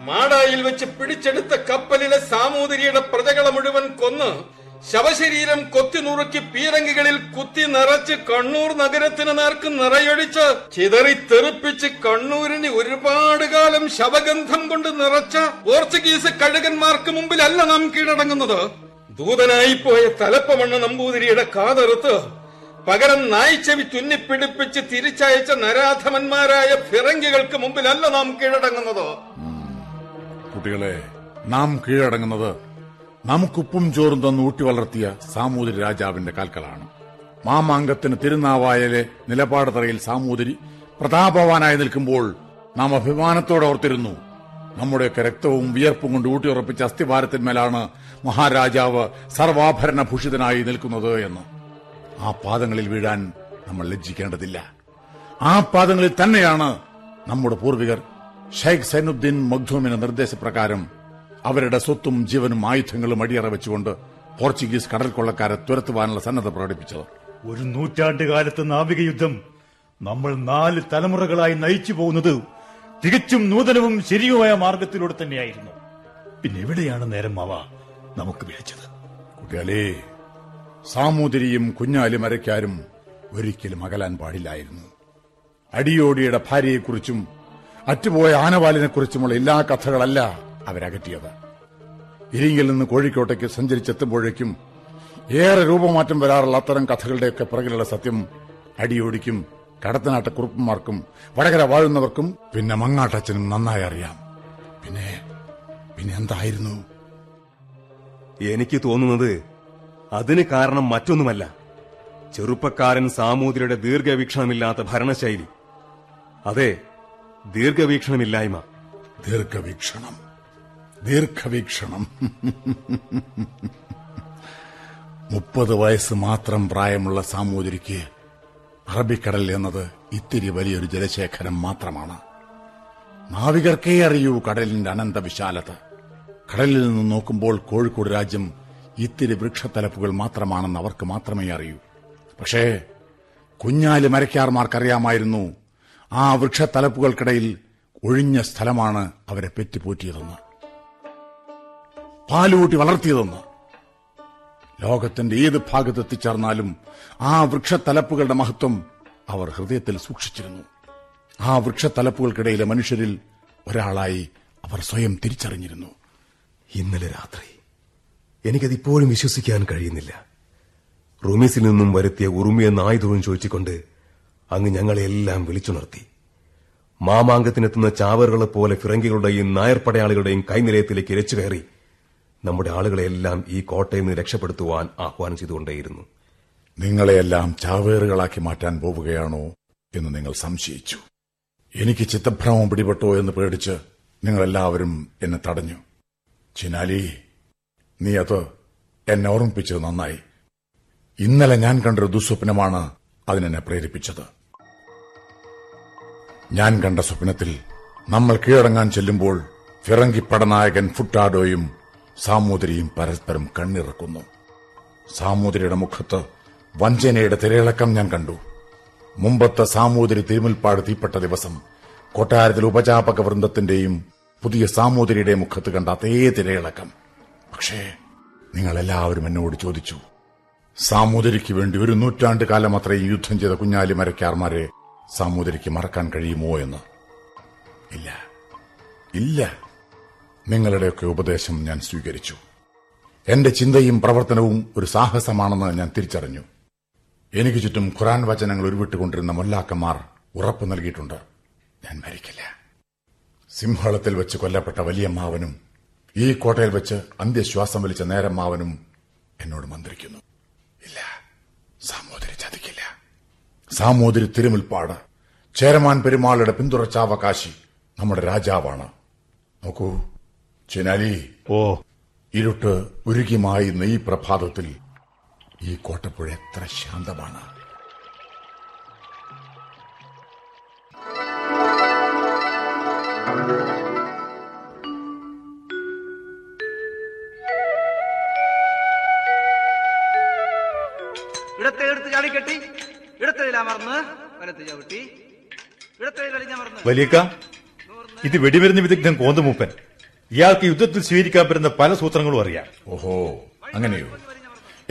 മാടായിൽ വെച്ച് പിടിച്ചെടുത്ത കപ്പലിലെ സാമൂതിരിയുടെ പ്രജകളെ മുഴുവൻ കൊന്ന് ശവശരീരം കൊത്തി നുറുക്കി പീരങ്കികളിൽ കുത്തി നിറച്ച് കണ്ണൂർ നഗരത്തിന് നേർക്ക് നിറയൊഴിച്ച് ചിതറി തെറിപ്പിച്ച് കണ്ണൂരിന് ഒരുപാട് കാലം ശവഗന്ധം കൊണ്ട് നിറച്ച പോർച്ചുഗീസ് കഴുകന്മാർക്ക് മുമ്പിലല്ല നാം കീഴടങ്ങുന്നത്. ദൂതനായിപ്പോയ തലപ്പമണ്ണ നമ്പൂതിരിയുടെ കാതറുത്ത് പകരം നായ്ച്ചെവി തുന്നിപ്പിടിപ്പിച്ച് തിരിച്ചയച്ച നരാധമന്മാരായ ഫിറങ്കികൾക്ക് മുമ്പിലല്ല നാം കീഴടങ്ങുന്നത്. കുട്ടികളെ, നാം കീഴടങ്ങുന്നത് നമുക്കുപ്പും ചോറും തന്ന് ഊട്ടി വളർത്തിയ സാമൂതിരി രാജാവിന്റെ കാൽക്കലാണ്. മാമാങ്കത്തിന് തിരുനാവായലെ നിലപാടതറയിൽ സാമൂതിരി പ്രതാപവാനായി നിൽക്കുമ്പോൾ നാം അഭിമാനത്തോടെ ഓർത്തിരുന്നു. നമ്മുടെയൊക്കെ രക്തവും വിയർപ്പും കൊണ്ട് ഊട്ടിയുറപ്പിച്ച അസ്ഥിഭാരത്തിന്മേലാണ് മഹാരാജാവ് സർവാഭരണഭൂഷിതനായി നിൽക്കുന്നത് എന്ന്. ആ പാദങ്ങളിൽ വീഴാൻ നമ്മൾ ലജ്ജിക്കേണ്ടതില്ല. ആ പാദങ്ങളിൽ തന്നെയാണ് നമ്മുടെ പൂർവികർ ഷെയ്ഖ് സൈനുദ്ദീൻ മഖ്ദൂമിന്റെ നിർദ്ദേശപ്രകാരം അവരുടെ സ്വത്തും ജീവനും ആയുധങ്ങളും അടിയറ വെച്ചുകൊണ്ട് പോർച്ചുഗീസ് കടൽ കൊള്ളക്കാരെ തുരത്തുവാനുള്ള സന്നദ്ധ പ്രകടിപ്പിച്ചത്. ഒരു നൂറ്റാണ്ടുകാലത്ത് നാവിക യുദ്ധം നമ്മൾ നാല് തലമുറകളായി നയിച്ചു പോകുന്നത് തികച്ചും നൂതനവും ശരിയുമായ മാർഗത്തിലൂടെ തന്നെയായിരുന്നു. പിന്നെ എവിടെയാണ് നേരം മാവ നമുക്ക് വിളിച്ചത്? കുട്ടികളെ, സാമൂതിരിയും കുഞ്ഞാലി മരക്കാരും ഒരിക്കലും അകലാൻ പാടില്ലായിരുന്നു. അടിയോടിയുടെ ഭാര്യയെക്കുറിച്ചും അറ്റുപോയ ആനവാലിനെക്കുറിച്ചുമുള്ള എല്ലാ കഥകളല്ല അവരകറ്റിയത്. ഇരിയിൽ നിന്ന് കോഴിക്കോട്ടേക്ക് സഞ്ചരിച്ചെത്തുമ്പോഴേക്കും ഏറെ രൂപമാറ്റം വരാറുള്ള അത്തരം കഥകളുടെയൊക്കെ പിറകിലുള്ള സത്യം അടിയോടിക്കും കടത്തനാട്ട കുറുപ്പന്മാർക്കും വടകര വാഴുന്നവർക്കും പിന്നെ മങ്ങാട്ടച്ഛനും നന്നായി അറിയാം. പിന്നെ പിന്നെ എന്തായിരുന്നു? എനിക്ക് തോന്നുന്നത് അതിന് കാരണം മറ്റൊന്നുമല്ല, ചെറുപ്പക്കാരൻ സാമൂതിരിയുടെ ദീർഘവീക്ഷണമില്ലാത്ത ഭരണശൈലി. അതെ, ദീർഘവീക്ഷണമില്ലായ്മ. ദീർഘവീക്ഷണം ദീർഘവീക്ഷണം മുപ്പത് വയസ്സ് മാത്രം പ്രായമുള്ള സാമൂതിരിക്ക് അറബിക്കടൽ എന്നത് ഇത്തിരി വലിയൊരു ജലശേഖരം മാത്രമാണ്. നാവികർക്കേ അറിയൂ കടലിന്റെ അനന്ത വിശാലത. കടലിൽ നിന്ന് നോക്കുമ്പോൾ കോഴിക്കോട് രാജ്യം ഇത്തിരി വൃക്ഷത്തലപ്പുകൾ മാത്രമാണെന്ന് അവർക്ക് മാത്രമേ അറിയൂ. പക്ഷേ കുഞ്ഞാലി മരക്കാർമാർക്കറിയാമായിരുന്നു ആ വൃക്ഷത്തലപ്പുകൾക്കിടയിൽ ഒഴിഞ്ഞ സ്ഥലമാണ് അവരെ പെറ്റുപോറ്റിയതെന്ന്, പാലൂട്ടി വളർത്തിയതെന്ന്. ലോകത്തിന്റെ ഏത് ഭാഗത്തെത്തിച്ചേർന്നാലും ആ വൃക്ഷത്തലപ്പുകളുടെ മഹത്വം അവർ ഹൃദയത്തിൽ സൂക്ഷിച്ചിരുന്നു. ആ വൃക്ഷത്തലപ്പുകൾക്കിടയിലെ മനുഷ്യരിൽ ഒരാളായി അവർ സ്വയം തിരിച്ചറിഞ്ഞിരുന്നു. ഇന്നലെ രാത്രി എനിക്കതിപ്പോഴും വിശ്വസിക്കാൻ കഴിയുന്നില്ല. റുമീസിൽ നിന്നും വരുത്തിയ ഉറുമിയെന്ന ആയുധവും ചോദിച്ചുകൊണ്ട് അങ്ങ് ഞങ്ങളെല്ലാം വിളിച്ചുണർത്തി. മാമാങ്കത്തിനെത്തുന്ന ചാവറുകളെപ്പോലെ ഫിറങ്കികളുടെയും നായർപ്പടയാളികളുടെയും കൈനിലയത്തിലേക്ക് ഇരച്ചു കയറി നമ്മുടെ ആളുകളെയെല്ലാം ഈ കോട്ടയിൽ നിന്ന് രക്ഷപ്പെടുത്തുവാൻ ആഹ്വാനം ചെയ്തുകൊണ്ടേയിരുന്നു. നിങ്ങളെയെല്ലാം ചാവേറുകളാക്കി മാറ്റാൻ പോവുകയാണോ എന്ന് നിങ്ങൾ സംശയിച്ചു. എനിക്ക് ചിത്തഭ്രമം പിടിപെട്ടോ എന്ന് പേടിച്ച് നിങ്ങളെല്ലാവരും എന്നെ തടഞ്ഞു. ചിനാലി, നീ അത് എന്നെ ഓർമ്മിപ്പിച്ചത് നന്നായി. ഇന്നലെ ഞാൻ കണ്ടൊരു ദുസ്വപ്നമാണ് അതിനെന്നെ പ്രേരിപ്പിച്ചത്. ഞാൻ കണ്ട സ്വപ്നത്തിൽ നമ്മൾ കീഴടങ്ങാൻ ചെല്ലുമ്പോൾ ഫിറങ്കിപ്പടനായകൻ ഫുട്ടാഡോയും സാമൂതിരിയും പരസ്പരം കണ്ണിറക്കുന്നു. സാമൂതിരിയുടെ മുഖത്ത് വഞ്ചനയുടെ തിരയിളക്കം ഞാൻ കണ്ടു. മുമ്പത്തെ സാമൂതിരി തിരുമുൽപ്പാട് തീപ്പെട്ട ദിവസം കൊട്ടാരത്തിൽ ഉപചാപക വൃന്ദത്തിന്റെയും പുതിയ സാമൂതിരിയുടെ മുഖത്ത് കണ്ട അതേ തിരയിളക്കം. പക്ഷേ നിങ്ങളെല്ലാവരും എന്നോട് ചോദിച്ചു, സാമൂതിരിക്ക് വേണ്ടി ഒരു നൂറ്റാണ്ട് കാലം അത്രയും യുദ്ധം ചെയ്ത കുഞ്ഞാലി മരക്കാർമാരെ സാമൂതിരിക്ക് മറക്കാൻ കഴിയുമോ എന്ന്. ഇല്ല, ഇല്ല. നിങ്ങളുടെയൊക്കെ ഉപദേശം ഞാൻ സ്വീകരിച്ചു. എന്റെ ചിന്തയും പ്രവർത്തനവും ഒരു സാഹസമാണെന്ന് ഞാൻ തിരിച്ചറിഞ്ഞു. എനിക്ക് ചുറ്റും ഖുർആൻ വചനങ്ങൾ ഉരുവിട്ടുകൊണ്ടിരുന്ന മൊല്ലാക്കന്മാർ ഉറപ്പു നൽകിയിട്ടുണ്ട്, ഞാൻ മരിക്കില്ല. സിംഹളത്തിൽ വെച്ച് കൊല്ലപ്പെട്ട വലിയമ്മാവനും ഈ കോട്ടയിൽ വെച്ച് അന്ത്യശ്വാസം വലിച്ച നേരമ്മാവനും എന്നോട് മന്ത്രിക്കുന്നു, ഇല്ല, സാമൂതിരി ചതിക്കില്ല. സാമൂതിരി തിരുമുൽപ്പാട്, ചേരമാൻ പെരുമാളുടെ പിന്തുടർച്ചാവകാശി നമ്മുടെ രാജാവാണ്. നോക്കൂ ചിനാലി, ഓ, ഇരുട്ട് ഉരുകിമായി നെയ് പ്രഭാതത്തിൽ ഈ കോട്ടപ്പുഴ എത്ര ശാന്തമാണ്. ഇടത്തെ എടുത്ത് ചാടിക്കെട്ടി, ഇടത്തേലാ മറന്ന് വലത്ത് ചവിട്ടി, ഇടത്തെ വലിഞ്ഞ മറന്ന്. വലിയക്ക, ഇത് വെടിമരുന്ന് വിദഗ്ധൻ കോന്ത മൂപ്പൻ. ഇയാൾക്ക് യുദ്ധത്തിൽ സ്വീകരിക്കാൻ പറ്റുന്ന പല സൂത്രങ്ങളും അറിയാം. ഓഹോ, അങ്ങനെയോ?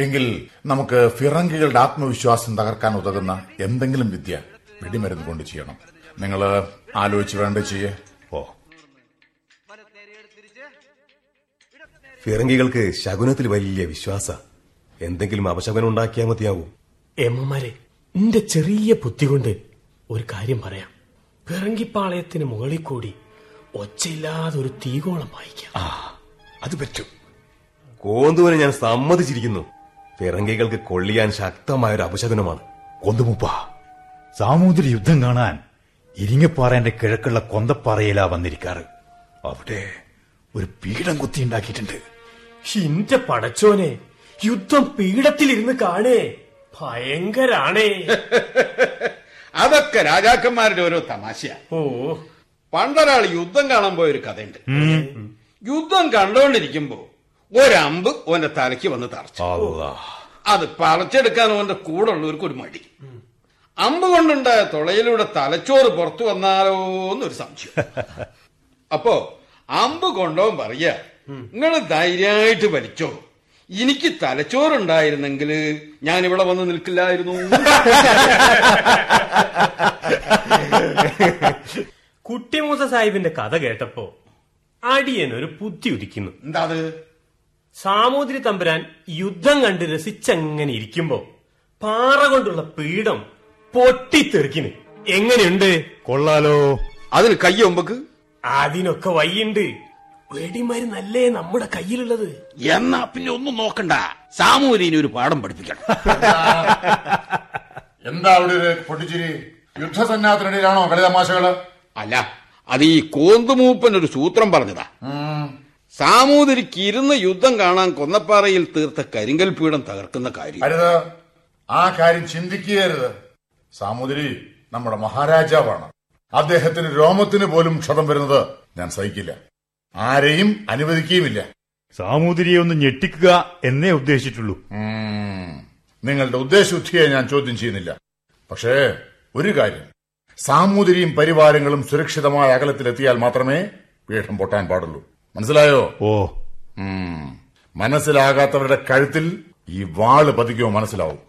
എങ്കിൽ നമുക്ക് ഫിറങ്കികളുടെ ആത്മവിശ്വാസം തകർക്കാൻ ഉതകുന്ന എന്തെങ്കിലും വിദ്യ വെടിമരുന്ന് കൊണ്ട് ചെയ്യണം. നിങ്ങൾ ആലോചിച്ച് വേണ്ട ചെയ്യേ. ഓ, ഫിറങ്കികൾക്ക് ശകുനത്തിൽ വലിയ വിശ്വാസ. എന്തെങ്കിലും അപശകുനം ഉണ്ടാക്കിയാൽ മതിയാവും. ഏമ്മമാരെ, നിന്റെ ചെറിയ ബുദ്ധി കൊണ്ട് ഒരു കാര്യം പറയാം. പിറങ്കിപ്പാളയത്തിന് മുകളിൽ കൂടി ഒച്ചയില്ലാതെ ഒരു തീകോളം വായിക്കാം. അത് പറ്റും. കോന്തുവിനെ ഞാൻ സമ്മതിച്ചിരിക്കുന്നു. പിറങ്കികൾക്ക് കൊള്ളിയാൻ ശക്തമായൊരു അപശകനമാണ്. കോന്തുമൂപ്പ, സാമൂതിരി യുദ്ധം കാണാൻ ഇരിങ്ങപ്പാറേന്റെ കിഴക്കുള്ള കൊന്തപ്പാറയിലാ വന്നിരിക്കാറ്. അവിടെ ഒരു പീഠം കുത്തിയുണ്ടാക്കിയിട്ടുണ്ട്. ഹിന്റെ പടച്ചോനെ, യുദ്ധം പീഠത്തിലിരുന്ന് കാണേ, ഭയങ്കരാണേ. അതൊക്കെ രാജാക്കന്മാരുടെ ഓരോ തമാശയാ. ഓ, പണ്ടൊരാൾ യുദ്ധം കാണാൻ പോയൊരു കഥയുണ്ട്. യുദ്ധം കണ്ടോണ്ടിരിക്കുമ്പോ ഒരമ്പ് ഓന്റെ തലയ്ക്ക് വന്ന് തറച്ചു. അത് പറിച്ചെടുക്കാൻ ഓന്റെ കൂടെ ഉള്ളവർക്ക് ഒരു മടി. അമ്പ് കൊണ്ടുണ്ടായ തുളയിലൂടെ തലച്ചോറ് പുറത്തു വന്നാലോ എന്നൊരു സംശയം. അപ്പോ അമ്പ് കൊണ്ടോൻ പറയാ, നിങ്ങൾ ധൈര്യമായിട്ട് വലിച്ചോ, എനിക്ക് തലച്ചോറുണ്ടായിരുന്നെങ്കിൽ ഞാൻ ഇവിടെ വന്ന് നിൽക്കില്ലായിരുന്നു. കുട്ടിമൂസ സാഹിബിന്റെ കഥ കേട്ടപ്പോ അടിയനൊരു ബുദ്ധി ഉദിക്കുന്നു. എന്താ അത്? സാമൂതിരി തമ്പുരാൻ യുദ്ധം കണ്ട് രസിച്ചങ്ങനെ ഇരിക്കുമ്പോ പാറ കൊണ്ടുള്ള പീഠം പൊട്ടിത്തെറിക്കുന്നു. എങ്ങനെയുണ്ട്? കൊള്ളാലോ. അതിന് കയ്യൊമ്പക്ക് അതിനൊക്കെ വയ്യുണ്ട്. വെടിമരുന്നല്ലേ നമ്മുടെ കയ്യിലുള്ളത്. എന്നാ പിന്നെ ഒന്നും നോക്കണ്ട, സാമൂതിരിനെ ഒരു പാഠം പഠിപ്പിക്കണം. എന്താ അവിടെ പൊട്ടിച്ചിരി? യുദ്ധസന്നാത്തിനിടയിലാണോ കളിതമാശകള്? അല്ല, അത് ഈ കോന്തുമൂപ്പൻ ഒരു സൂത്രം പറഞ്ഞതാ. സാമൂതിരിക്ക് ഇരുന്ന് യുദ്ധം കാണാൻ കൊന്നപ്പാറയിൽ തീർത്ത കരിങ്കൽ പീഠം തകർക്കുന്ന കാര്യം. ആ കാര്യം ചിന്തിക്കരുത്. സാമൂതിരി നമ്മുടെ മഹാരാജാവാണ്. അദ്ദേഹത്തിന് രോമത്തിന് പോലും ക്ഷതം വരുന്നത് ഞാൻ സഹിക്കില്ല, ആരെയും അനുവദിക്കുകയുമില്ല. സാമൂതിരിയെ ഒന്ന് ഞെട്ടിക്കുക എന്നേ ഉദ്ദേശിച്ചിട്ടുള്ളൂ. നിങ്ങളുടെ ഉദ്ദേശബുദ്ധിയെ ഞാൻ ചോദ്യം ചെയ്യുന്നില്ല. പക്ഷേ ഒരു കാര്യം, സാമൂതിരിയും പരിവാരങ്ങളും സുരക്ഷിതമായ അകലത്തിലെത്തിയാൽ മാത്രമേ പീഠം പൊട്ടാൻ പാടുള്ളൂ. മനസ്സിലായോ? ഓ, മനസ്സിലാകാത്തവരുടെ കഴുത്തിൽ ഈ വാള് പതിക്കോ മനസ്സിലാവും.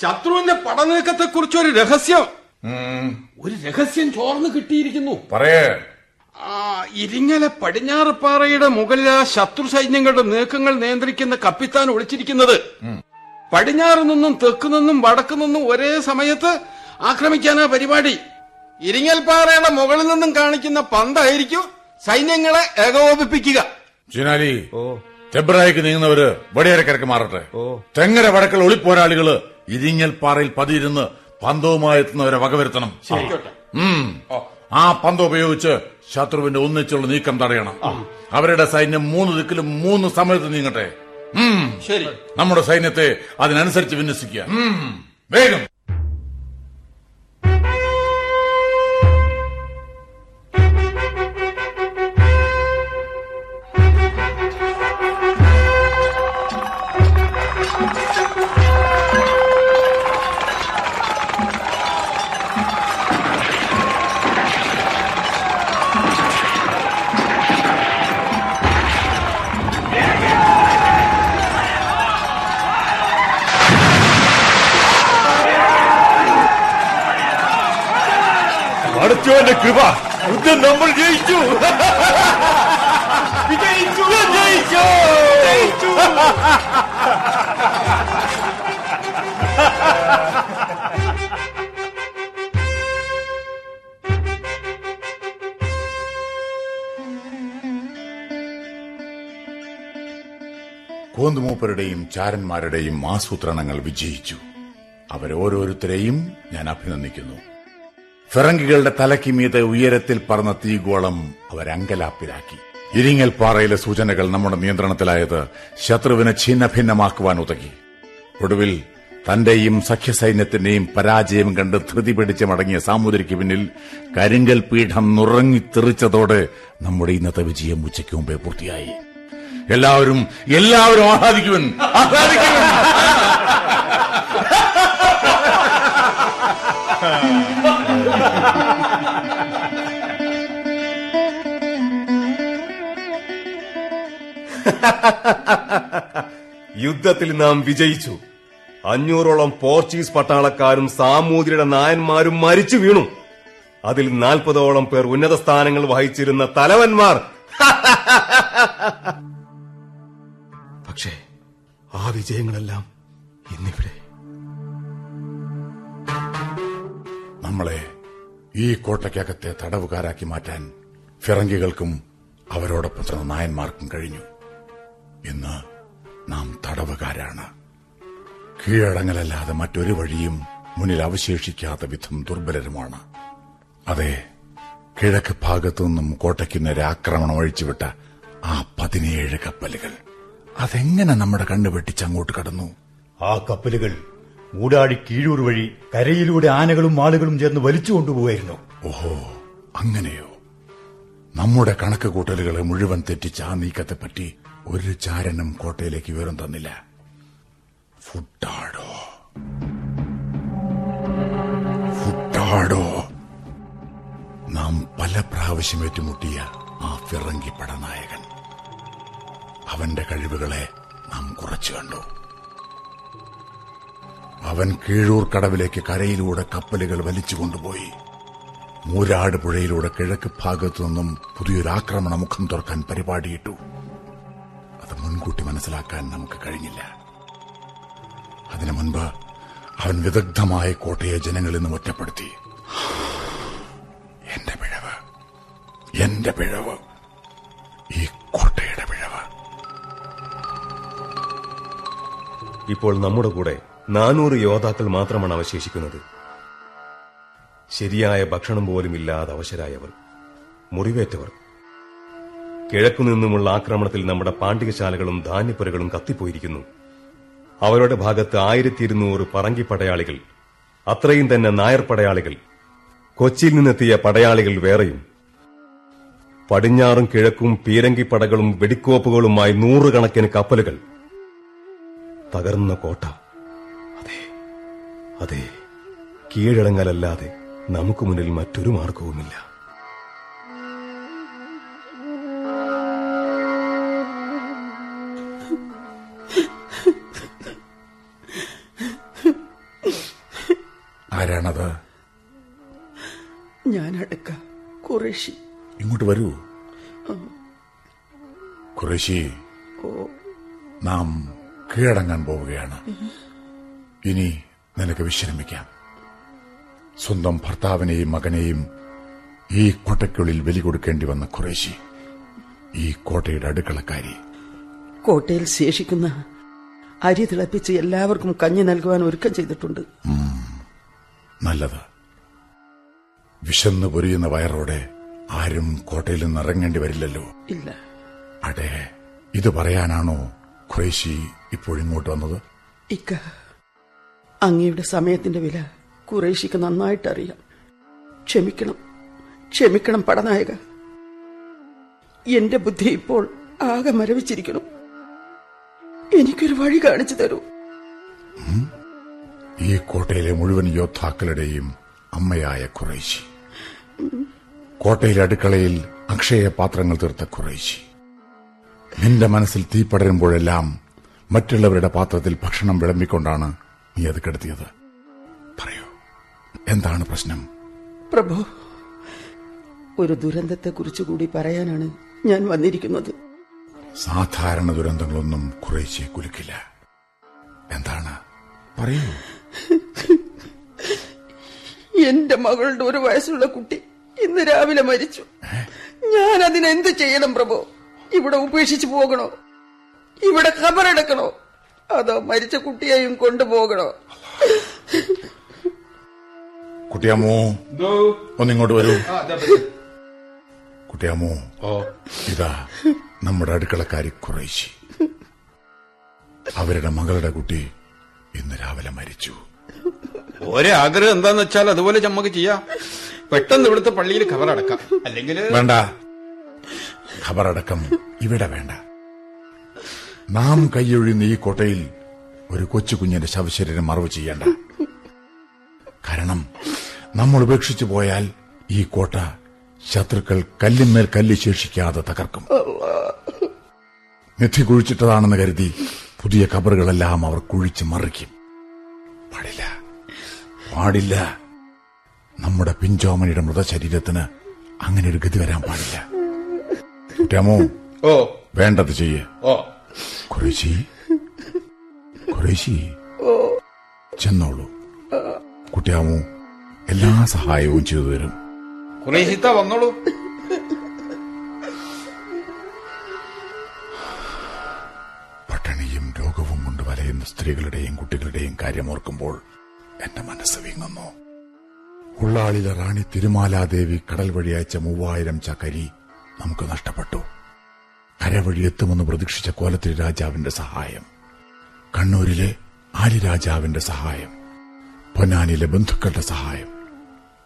ശത്രുവിന്റെ പടനീക്കത്തെ കുറിച്ച് ഒരു രഹസ്യം ഒരു രഹസ്യം ചോർന്ന് കിട്ടിയിരിക്കുന്നു. പറയേ. ഇരിങ്ങലെ പടിഞ്ഞാറ് പാറയുടെ മുകളിലാ ശത്രു സൈന്യങ്ങളുടെ നീക്കങ്ങൾ നിയന്ത്രിക്കുന്ന കപ്പിത്താൻ ഒളിച്ചിരിക്കുന്നത്. പടിഞ്ഞാറ് നിന്നും തെക്ക് നിന്നും വടക്ക് നിന്നും ഒരേ സമയത്ത് ആക്രമിക്കാനാ പരിപാടി. ഇരിങ്ങൽപ്പാറയുടെ മുകളിൽ നിന്നും കാണിക്കുന്ന പന്തായിരിക്കും സൈന്യങ്ങളെ ഏകോപിപ്പിക്കുക. ചെബ്രായിക്ക് നീങ്ങുന്നവര് വടിയരക്കരക്ക് മാറട്ടെ. തെങ്ങര വടക്കൽ ഒളിപ്പോരാളികള് ഇരിങ്ങൽപ്പാറയിൽ പതിയിരുന്ന് പന്തവുമായി എത്തുന്നവരെ വകവരുത്തണം. ആ പന്തം ഉപയോഗിച്ച് ശത്രുവിന്റെ ഒന്നിച്ചുള്ള നീക്കം തടയണം. അവരുടെ സൈന്യം മൂന്ന് ദിക്കിലും മൂന്ന് സമയത്ത് നീങ്ങട്ടെ. നമ്മുടെ സൈന്യത്തെ അതിനനുസരിച്ച് വിന്യസിക്കുക. വേഗം. കൃപ യുദ്ധം നമ്മൾ ജയിച്ചു. കോന്തുമൂപ്പരുടെയും ചാരന്മാരുടെയും ആസൂത്രണങ്ങൾ വിജയിച്ചു. അവരോരോരുത്തരെയും ഞാൻ അഭിനന്ദിക്കുന്നു. ഫിറങ്കികളുടെ തലയ്ക്ക് മീതെ ഉയരത്തിൽ പറന്ന തീഗോളം അവരങ്കലാപ്പിലാക്കി. ഇരിങ്ങൽപ്പാറയിലെ സൂചനകൾ നമ്മുടെ നിയന്ത്രണത്തിലായത് ശത്രുവിനെ ഛിന്നഭിന്നമാക്കുവാൻ ഉതകി. ഒടുവിൽ തന്റെയും സഖ്യസൈന്യത്തിന്റെയും പരാജയം കണ്ട് ധൃതി പിടിച്ച് മടങ്ങിയ സാമൂതിരിക്ക് പിന്നിൽ കരിങ്കൽ പീഠം നുറങ്ങിത്തെറിച്ചതോടെ നമ്മുടെ ഇന്നത്തെ വിജയം ഉച്ചയ്ക്ക് മുമ്പേ പൂർത്തിയായി. എല്ലാവരും എല്ലാവരും ആഹ്ലാദിക്കുവൻ. യുദ്ധത്തിൽ നാം വിജയിച്ചു. അഞ്ഞൂറോളം പോർച്ചുഗീസ് പട്ടാളക്കാരും സാമൂതിരിയുടെ നായന്മാരും മരിച്ചു വീണു. അതിൽ നാൽപ്പതോളം പേർ ഉന്നത സ്ഥാനങ്ങൾ വഹിച്ചിരുന്ന തലവന്മാർ. പക്ഷേ ആ വിജയങ്ങളെല്ലാം ഇന്നിവിടെ നമ്മളെ ഈ കോട്ടയ്ക്കകത്തെ തടവുകാരാക്കി മാറ്റാൻ ഫിറങ്കികൾക്കും അവരോടൊപ്പം ചേർന്ന നായന്മാർക്കും കഴിഞ്ഞു. ഇന്ന് നാം തടവുകാരാണ്. കീഴടങ്ങലല്ലാതെ മറ്റൊരു വഴിയും മുന്നിൽ അവശേഷിക്കാത്ത വിധം ദുർബലരുമാണ്. അതെ, കിഴക്ക് ഭാഗത്തു നിന്നും കോട്ടയ്ക്ക് നേരെ ആക്രമണം അഴിച്ചുവിട്ട ആ പതിനേഴ് കപ്പലുകൾ അതെങ്ങനെ നമ്മുടെ കണ്ണുവെട്ടിച്ച് അങ്ങോട്ട് കടന്നു? ആ കപ്പലുകൾ മൂടാടി കീഴൂർ വഴി കരയിലൂടെ ആനകളും ആളുകളും ചേർന്ന് വലിച്ചു കൊണ്ടുപോകായിരുന്നു. ഓഹോ, അങ്ങനെയോ? നമ്മുടെ കണക്ക് കൂട്ടലുകളെ മുഴുവൻ തെറ്റിച്ച് ആ നീക്കത്തെപ്പറ്റി ഒരു ചാരനും കോട്ടയിലേക്ക് വിവരം തന്നില്ല. ഫുട്ടാടോ ഫുട്ടാടോ നാം പല പ്രാവശ്യം ഏറ്റുമുട്ടിയ ആ ഫിറങ്കി പടനായകൻ, അവന്റെ കഴിവുകളെ നാം കുറച്ചു കണ്ടു. അവൻ കീഴൂർ കടവിലേക്ക് കരയിലൂടെ കപ്പലുകൾ വലിച്ചു കൊണ്ടുപോയി. മൂരാട് പുഴയിലൂടെ കിഴക്ക് ഭാഗത്തു നിന്നും പുതിയൊരാക്രമണ മുഖം തുറക്കാൻ പരിപാടിയിട്ടു. അത് മുൻകൂട്ടി മനസ്സിലാക്കാൻ നമുക്ക് കഴിഞ്ഞില്ല. അതിനു മുൻപ് അവൻ വിദഗ്ധമായ കോട്ടയെ ജനങ്ങളിൽ നിന്ന് ഒറ്റപ്പെടുത്തി. എന്റെ പിഴവ്, എന്റെ പിഴവ്, ഈ കോട്ടയുടെ പിഴവ്. ഇപ്പോൾ നമ്മുടെ കൂടെ നാനൂറ് യോദ്ധാക്കൾ മാത്രമാണ് അവശേഷിക്കുന്നത്. ശരിയായ ഭക്ഷണം പോലും ഇല്ലാതെ അവശരായവർ, മുറിവേറ്റവർ. കിഴക്കുനിന്നുമുള്ള ആക്രമണത്തിൽ നമ്മുടെ പാണ്ടികശാലകളും ധാന്യപ്പുരകളും കത്തിപ്പോയിരിക്കുന്നു. അവരുടെ ഭാഗത്ത് ആയിരത്തി ഇരുന്നൂറ് പറങ്കി പടയാളികൾ, അത്രയും തന്നെ നായർ പടയാളികൾ, കൊച്ചിയിൽ നിന്നെത്തിയ പടയാളികൾ വേറെയും. പടിഞ്ഞാറും കിഴക്കും പീരങ്കിപ്പടകളും വെടിക്കോപ്പുകളുമായി നൂറുകണക്കിന് കപ്പലുകൾ. തകർന്ന കോട്ട. അതെ, അതെ, കീഴടങ്ങലല്ലാതെ നമുക്ക് മുന്നിൽ മറ്റൊരു മാർഗവുമില്ല. ആരാണത്? ഞാനടക്ക ഖുറേഷി. ഇങ്ങോട്ട് വരൂ ഖുറേഷി. നാം കീഴടങ്ങാൻ പോവുകയാണ്. ഇനി നിനക്ക് വിശ്രമിക്കാം. സ്വന്തം ഭർത്താവിനെയും മകനെയും ഈ കോട്ടയ്ക്കുള്ളിൽ ബലി കൊടുക്കേണ്ടി വന്ന ഖുറേഷി, ഈ കോട്ടയുടെ അടുക്കളക്കാരി. കോട്ടയിൽ ശേഷിക്കുന്ന അരി തിളപ്പിച്ച് എല്ലാവർക്കും കഞ്ഞി നൽകുവാൻ ഒരുക്കം ചെയ്തിട്ടുണ്ട്. നല്ലത്. വിശന്ന് പൊരിയുന്ന വയറോടെ ആരും കോട്ടയിൽ നിന്ന് ഇറങ്ങേണ്ടി വരില്ലല്ലോ. ഇല്ല. അടേ, ഇത് പറയാനാണോ ഖുറേഷി ഇപ്പോഴിങ്ങോട്ട് വന്നത്? ഇക്ക, അങ്ങയുടെ സമയത്തിന്റെ വില ഖുറേഷിക്ക് നന്നായിട്ടറിയാം. ക്ഷമിക്കണം, ക്ഷമിക്കണം പടനായക. എന്റെ ബുദ്ധി ഇപ്പോൾ ആകെ മരവിച്ചിരിക്കണം. എനിക്കൊരു വഴി കാണിച്ചു തരൂ. ഈ കോട്ടയിലെ മുഴുവൻ യോദ്ധാക്കളുടെയും അമ്മയായ ഖുറേഷി, കോട്ടയിലെ അടുക്കളയിൽ അക്ഷയ പാത്രങ്ങൾ തീർത്ത ഖുറേഷി. നിന്റെ മനസ്സിൽ തീ പടരുമ്പോഴെല്ലാം മറ്റുള്ളവരുടെ പാത്രത്തിൽ ഭക്ഷണം വിളമ്പിക്കൊണ്ടാണ് നീ അത് കെടുത്തിയത്. പറയൂ, എന്താണ് പ്രശ്നം? പ്രഭു, ഒരു ദുരന്തത്തെ കുറിച്ച് കൂടി പറയാനാണ് ഞാൻ വന്നിരിക്കുന്നത്. സാധാരണ ദുരന്തങ്ങളൊന്നും ഖുറേഷിയെ കുലുക്കില്ല. എന്താണ്? പറയൂ. എന്റെ മകളുടെ ഒരു വയസ്സുള്ള കുട്ടി ഇന്ന് രാവിലെ മരിച്ചു. ഞാൻ അതിനെന്ത് ചെയ്യണം പ്രഭു? ഇവിടെ ഉപേക്ഷിച്ചു പോകണോ? ഇവിടെ ഖബറടക്കണോ? അതോ മരിച്ച കുട്ടിയെയും കൊണ്ടുപോകണോ? കുട്ടിയാമോ, ഒന്നിങ്ങോട്ട് വരൂ. കുട്ടിയാമോ, ഇതാ നമ്മുടെ അടുക്കളക്കാരി ഖുറേഷി. അവരുടെ മകളുടെ കുട്ടി ഇന്ന് രാവിലെ മരിച്ചു. ഒരേ ആഗ്രഹം എന്താന്ന് വെച്ചാൽ അതുപോലെ നമുക്ക് ചെയ്യാം. പെട്ടെന്ന് ഇവിടുത്തെ പള്ളിയിൽ ഖബറടക്കാം. അല്ലെങ്കിൽ വേണ്ട, ഖബറടക്കം ഇവിടെ വേണ്ട. നാം കൈയൊഴിയുന്ന ഈ കോട്ടയിൽ ഒരു കൊച്ചു കുഞ്ഞിന്റെ ശവശരീരം മറവ് ചെയ്യണ്ട. കാരണം നമ്മൾ ഉപേക്ഷിച്ചു പോയാൽ ഈ കോട്ട ശത്രുക്കൾ കല്ലിന്മേൽ കല്ല് ശേഷിക്കാതെ തകർക്കും. നിധി കുഴിച്ചിട്ടതാണെന്ന് കരുതി പുതിയ കബറുകളെല്ലാം അവർ കുഴിച്ച് മറിക്കും. പാടില്ല, പാടില്ല. നമ്മുടെ പിഞ്ചോമനിയുടെ മൃതശരീരത്തിന് അങ്ങനെ ഒരു ഗതി വരാൻ പാടില്ല. രമോ ഓ വേണ്ടത് ചെയ്യേ. കുറേശി കുറേശി ചെന്നോളൂ. കുട്ടിയാമോ എല്ലാ സഹായവും ചെയ്തു തരും. കുറേശിത്ത വന്നോളൂ. പട്ടിണിയും രോഗവും കൊണ്ട് വലയുന്ന സ്ത്രീകളുടെയും കുട്ടികളുടെയും കാര്യം ഓർക്കുമ്പോൾ എന്റെ മനസ്സ് വീങ്ങുന്നു. ഉള്ളാളിലെ റാണി തിരുമാലാദേവി കടൽ വഴി അയച്ച മൂവായിരം ചക്കരി നമുക്ക് നഷ്ടപ്പെട്ടു. കരവഴി എത്തുമെന്ന് പ്രതീക്ഷിച്ച കോലത്തിരി രാജാവിന്റെ സഹായം, കണ്ണൂരിലെ ആര്യരാജാവിന്റെ സഹായം, പൊന്നാനിയിലെ ബന്ധുക്കളുടെ സഹായം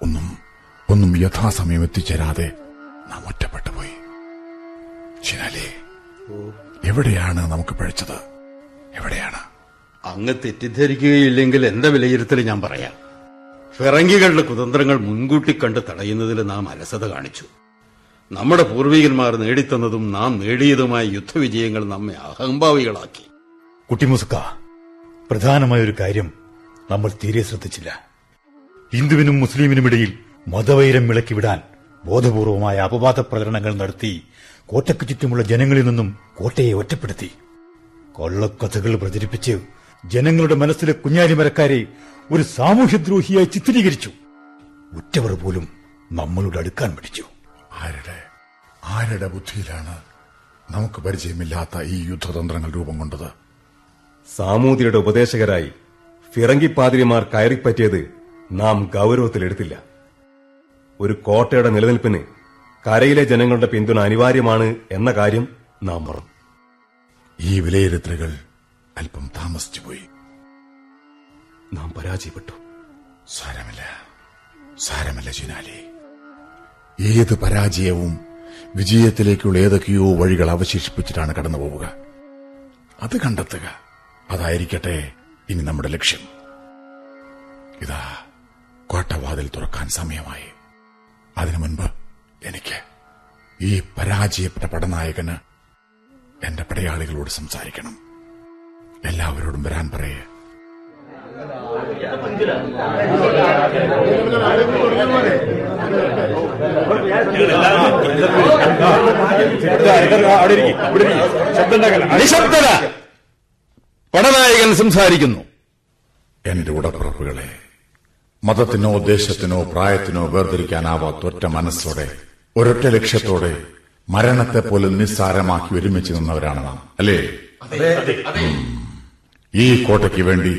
ഒന്നും ഒന്നും യഥാസമയം എത്തിച്ചേരാതെ നാം ഒറ്റപ്പെട്ടു പോയി. ശിനാലേ, എവിടെയാണ് നമുക്ക് പഴിച്ചത്? എവിടെയാണ്? അങ്ങ് തെറ്റിദ്ധരിക്കുകയില്ലെങ്കിൽ എന്റെ വിലയിരുത്തൽ ഞാൻ പറയാം. ഫിറങ്കികളുടെ കുതന്ത്രങ്ങൾ മുൻകൂട്ടി കണ്ട് തടയുന്നതിൽ നാം അലസത കാണിച്ചു. നമ്മുടെ പൂർവികന്മാർ നേടിത്തന്നതും നാം നേടിയതുമായ യുദ്ധവിജയങ്ങൾ നമ്മെ അഹംഭാവികളാക്കി. കുട്ടിമുസുക്ക, പ്രധാനമായൊരു കാര്യം നമ്മൾ തീരെ ശ്രദ്ധിച്ചില്ല. ഹിന്ദുവിനും മുസ്ലിമിനുമിടയിൽ മതവൈരം വിളക്കിവിടാൻ ബോധപൂർവമായ അപവാദ പ്രചരണങ്ങൾ നടത്തി കോട്ടയ്ക്ക് ചുറ്റുമുള്ള ജനങ്ങളിൽ നിന്നും കോട്ടയെ ഒറ്റപ്പെടുത്തി. കൊള്ളക്കഥകൾ പ്രചരിപ്പിച്ച് ജനങ്ങളുടെ മനസ്സിലെ കുഞ്ഞാലി മരക്കാരെ ഒരു സാമൂഹ്യദ്രോഹിയായി ചിത്രീകരിച്ചു. ഉറ്റവർ പോലും നമ്മളോട് അടുക്കാൻ പഠിച്ചു. ആരുടെ ആരുടെ ബുദ്ധിയിലാണ് നമുക്ക് പരിചയമില്ലാത്ത ഈ യുദ്ധതന്ത്രങ്ങൾ രൂപം കൊണ്ടത്? സാമൂതിരിയുടെ ഉപദേശകരായി ഫിറങ്കിപ്പാതിരിമാർ കയറിപ്പറ്റിയത് നാം ഗൌരവത്തിലെടുത്തില്ല. ഒരു കോട്ടയുടെ നിലനിൽപ്പിന് കരയിലെ ജനങ്ങളുടെ പിന്തുണ അനിവാര്യമാണ് എന്ന കാര്യം നാം മറന്നു. ഈ വിലയിരുത്തലുകൾ അല്പം താമസിച്ചുപോയി. നാം പരാജയപ്പെട്ടു. സാരമില്ല, സാരമില്ല ജിനാലി. ഏത് പരാജയവും വിജയത്തിലേക്കുള്ള ഏതൊക്കെയോ വഴികൾ അവശേഷിപ്പിച്ചിട്ടാണ് കടന്നുപോവുക. അത് കണ്ടെത്തുക, അതായിരിക്കട്ടെ ഇനി നമ്മുടെ ലക്ഷ്യം. ഇതാ കോട്ടവാതിൽ തുറക്കാൻ സമയമായി. അതിനു മുൻപ് എനിക്ക് ഈ പരാജയപ്പെട്ട പടനായകന് എന്റെ പടയാളികളോട് സംസാരിക്കണം. എല്ലാവരോടും വരാൻ പറയേ. പടനായകൻ സംസാരിക്കുന്നു. എന്റെ ഉടപ്രഭുകളെ, മതത്തിനോ ദേശത്തിനോ പ്രായത്തിനോ വേർതിരിക്കാനാവാത്തൊറ്റ മനസ്സോടെ, ഒരൊറ്റ ലക്ഷ്യത്തോടെ, മരണത്തെ പോലും നിസ്സാരമാക്കി ഒരുമിച്ച് നിന്നവരാണ് നാം, അല്ലേ? ഈ കോട്ടയ്ക്ക് വേണ്ടി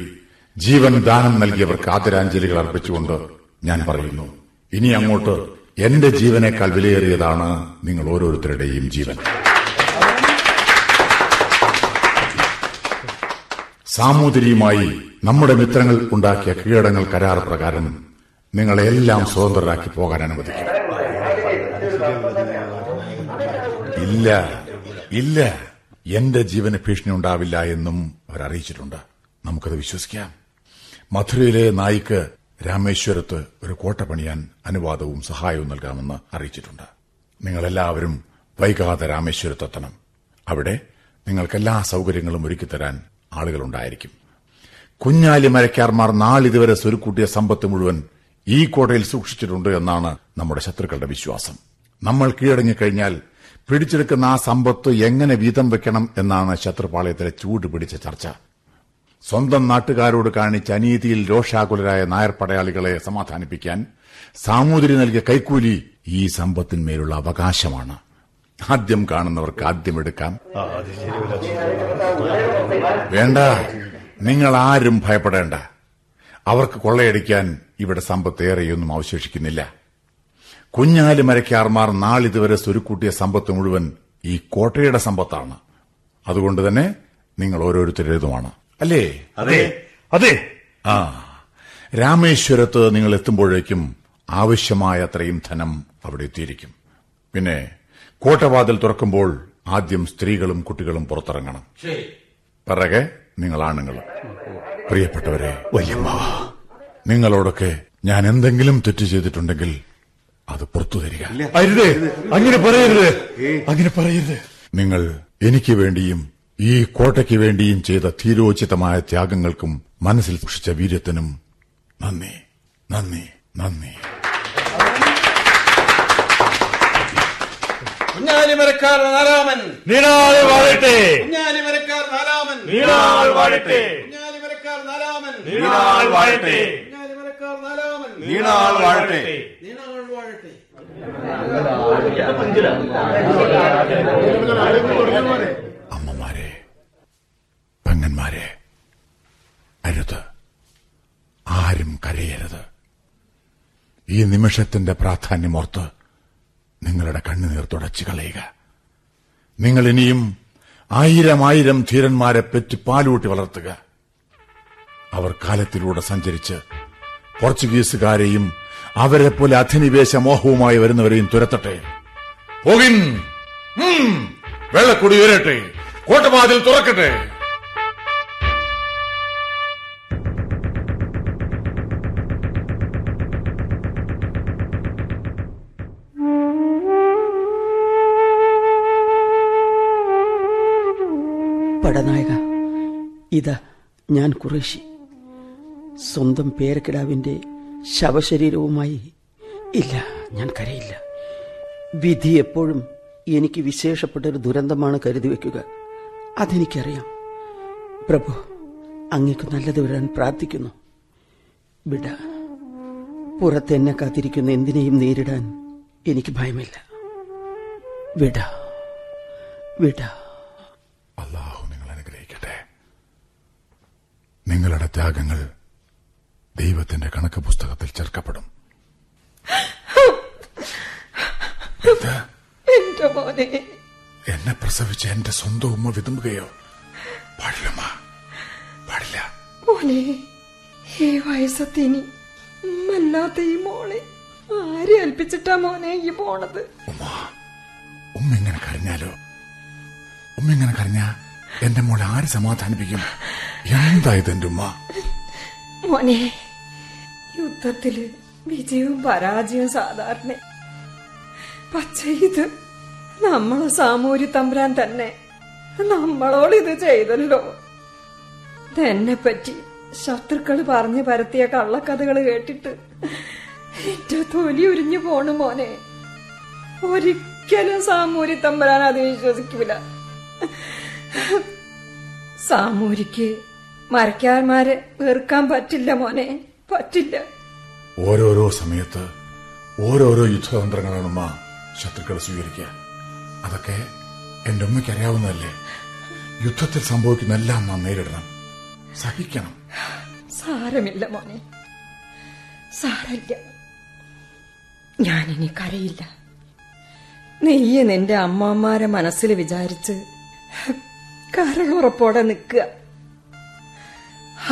ജീവൻ ദാനം നൽകിയവർക്ക് ആദരാഞ്ജലികൾ അർപ്പിച്ചുകൊണ്ട് ഞാൻ പറയുന്നു, ഇനി അങ്ങോട്ട് എന്റെ ജീവനേക്കാൾ വിലയേറിയതാണ് നിങ്ങൾ ഓരോരുത്തരുടെയും ജീവൻ. സാമൂതിരിയുമായി നമ്മുടെ മിത്രങ്ങൾ ഉണ്ടാക്കിയ കീഴടങ്ങൾ കരാർ പ്രകാരം നിങ്ങളെല്ലാം സ്വതന്ത്രരാക്കി പോകാൻ അനുവദിക്കും. ഇല്ല, ഇല്ല, എന്റെ ജീവന് ഭീഷണി ഉണ്ടാവില്ല എന്നും അവർ അറിയിച്ചിട്ടുണ്ട്. നമുക്കത് വിശ്വസിക്കാം. മധുരയിലെ നായിക്ക് രാമേശ്വരത്ത് ഒരു കോട്ട പണിയാൻ അനുവാദവും സഹായവും നൽകാമെന്ന് അറിയിച്ചിട്ടുണ്ട്. നിങ്ങളെല്ലാവരും വൈകാതെ രാമേശ്വരത്തെത്തണം. അവിടെ നിങ്ങൾക്കെല്ലാ സൌകര്യങ്ങളും ഒരുക്കിത്തരാൻ ആളുകളുണ്ടായിരിക്കും. കുഞ്ഞാലി മരക്കാർമാർ നാളിതുവരെ സ്വരുക്കൂട്ടിയ സമ്പത്ത് മുഴുവൻ ഈ കോട്ടയിൽ സൂക്ഷിച്ചിട്ടുണ്ട് എന്നാണ് നമ്മുടെ ശത്രുക്കളുടെ വിശ്വാസം. നമ്മൾ കീഴടങ്ങിക്കഴിഞ്ഞാൽ പിടിച്ചെടുക്കുന്ന ആ സമ്പത്ത് എങ്ങനെ വീതം വെക്കണം എന്നാണ് ശത്രുപാളയത്തിലെ ചൂട് പിടിച്ച ചർച്ച. സ്വന്തം നാട്ടുകാരോട് കാണിച്ച അനീതിയിൽ രോഷാകുലരായ നായർ പടയാളികളെ സമാധാനിപ്പിക്കാൻ സാമൂതിരി നൽകിയ കൈക്കൂലി ഈ സമ്പത്തിന്മേലുള്ള അവകാശമാണ്. ആദ്യം കാണുന്നവർക്ക് ആദ്യം എടുക്കാം. വേണ്ട, നിങ്ങൾ ആരും ഭയപ്പെടേണ്ട. അവർക്ക് കൊള്ളയടിക്കാൻ ഇവിടെ സമ്പത്തേറെയൊന്നും അവശേഷിക്കുന്നില്ല. കുഞ്ഞാലി മരക്കാർമാർ നാളിതുവരെ സ്വരുക്കൂട്ടിയ സമ്പത്ത് മുഴുവൻ ഈ കോട്ടയുടെ സമ്പത്താണ്. അതുകൊണ്ട് തന്നെ നിങ്ങൾ ഓരോരുത്തരുടേതുമാണ്, അല്ലേ? അതെ, അതെ. ആ, രാമേശ്വരത്ത് നിങ്ങൾ എത്തുമ്പോഴേക്കും ആവശ്യമായ അത്രയും ധനം അവിടെ എത്തിയിരിക്കും. പിന്നെ കോട്ടവാതിൽ തുറക്കുമ്പോൾ ആദ്യം സ്ത്രീകളും കുട്ടികളും പുറത്തിറങ്ങണം. പിറകെ നിങ്ങൾ ആണുങ്ങളും. പ്രിയപ്പെട്ടവരെ, വല്യമ്മ, നിങ്ങളോടൊക്കെ ഞാൻ എന്തെങ്കിലും തെറ്റ് ചെയ്തിട്ടുണ്ടെങ്കിൽ അത് പുറത്തു തരിക. അങ്ങനെ പറയരുത്, അങ്ങനെ പറയരുത്. നിങ്ങൾ എനിക്ക് വേണ്ടിയും ഈ കോട്ടയ്ക്ക് വേണ്ടിയും ചെയ്ത ധീരോചിതമായ ത്യാഗങ്ങൾക്കും മനസ്സിൽ സൂക്ഷിച്ച വീര്യത്തിനും നന്ദി, നന്ദി, നന്ദി. കുഞ്ഞാലി മരക്കാർ നാലാമൻ നീണാൾ വാഴട്ടെ. കുഞ്ഞാലി മരക്കാർ നാലാമൻ നീണാൾ വാഴട്ടെ. കുഞ്ഞാലി മരക്കാർ നാലാമൻ നീണാൾ വാഴട്ടെ. കുഞ്ഞാലി മരക്കാർ നാലാമൻ നീണാൾ വാഴട്ടെ. നീണാൾ വാഴട്ടെ. അമ്മമാരെ, പെങ്ങന്മാരെ, അരുത്, ആരും കരയരുത്. ഈ നിമിഷത്തിന്റെ പ്രാധാന്യമോർത്ത് നിങ്ങളുടെ കണ്ണുനീർ തുടച്ചു കളയുക. നിങ്ങൾ ഇനിയും ആയിരം ആയിരം ധീരന്മാരെ പെറ്റ് പാലൂട്ടി വളർത്തുക. അവർ കാലത്തിലൂടെ സഞ്ചരിച്ച് പോർച്ചുഗീസുകാരെയും അവരെപ്പോലെ അധിനിവേശ മോഹവുമായി വരുന്നവരെയും തുരത്തട്ടെ. പോകിൻ, വെള്ളക്കുടി ഉയരട്ടെ, കോട്ടവാതിൽ തുറക്കട്ടെ. പടനായക, ഇതാ ഞാൻ കുറേശി, സ്വന്തം പേരക്കിടാവിന്റെ ശവശരീരവുമായി. ഇല്ല, ഞാൻ കരയില്ല. വിധി എപ്പോഴും എനിക്ക് വിശേഷപ്പെട്ടൊരു ദുരന്തമാണ് കരുതി വയ്ക്കുക. അതെനിക്കറിയാം. പ്രഭു, അങ്ങേക്ക് നല്ലത് വരാൻ പ്രാർത്ഥിക്കുന്നു. വിട, പുറത്തെന്നെ കാത്തിരിക്കുന്ന എന്തിനേയും നേരിടാൻ എനിക്ക് ഭയമില്ല. വിട വിട. അല്ലാഹു നിങ്ങൾ അനുഗ്രഹിക്കട്ടെ. നിങ്ങളുടെ ത്യാഗങ്ങൾ ദൈവത്തിന്റെ കണക്ക് പുസ്തകത്തിൽ ചേർക്കപ്പെടും. എന്നെ പ്രസവിച്ച് എന്റെ സ്വന്തം ഉമ്മ വിതുമ്പുകയോ? പാടില്ല, പാടില്ല. ഈ വയസ്സത്തിന് ഉമ്മല്ലാത്ത ഈ മോളെ ആരെ ഏൽപ്പിച്ചിട്ടാ മോനെ ഈ പോണത്? ഉമ്മ, ഉമ്മ ഇങ്ങനെ കരഞ്ഞാലോ? ഉമ്മ ഇങ്ങനെ കരഞ്ഞ എന്റെ മോളെ ആര് സമാധാനിപ്പിക്കും? എന്തായത് എന്റെ ഉമ്മ? മോനെ, യുദ്ധത്തില് വിജയവും പരാജയവും സാധാരണ. പക്ഷേ ഇത് നമ്മളെ സാമൂതിരി തമ്പുരാൻ തന്നെ നമ്മളോട് ഇത് ചെയ്തല്ലോ. ഇതെന്നെ പറ്റി ശത്രുക്കൾ പറഞ്ഞു പരത്തിയ കള്ളക്കഥകൾ കേട്ടിട്ട് എന്റെ തൊലി ഉരിഞ്ഞു പോണു മോനെ. ഒരിക്കലും സാമൂതിരി തമ്പുരാൻ അത് വിശ്വസിക്കൂല. സാമൂതിരിക്ക് മരക്കാന്മാരെ വെറുക്കാൻ പറ്റില്ല മോനെ, പറ്റില്ല. ഓരോരോ സമയത്ത് ഓരോരോ യുദ്ധതന്ത്രങ്ങളാണ് ഉമ്മ ശത്രുക്കൾ സ്വീകരിക്കുക. അതൊക്കെ എന്റെ ഉമ്മയ്ക്ക് അറിയാവുന്നതല്ലേ? യുദ്ധത്തിൽ സംഭവിക്കുന്ന എല്ലാം നാം നേരിടണം, സഹിക്കണം. സാരമില്ല മോനെ, സാരമില്ല. ഞാനിനി കരയില്ല. നെയ്യ് നിന്റെ അമ്മമാരെ മനസ്സിൽ വിചാരിച്ച് കരളുറപ്പോടെ നിൽക്കുക.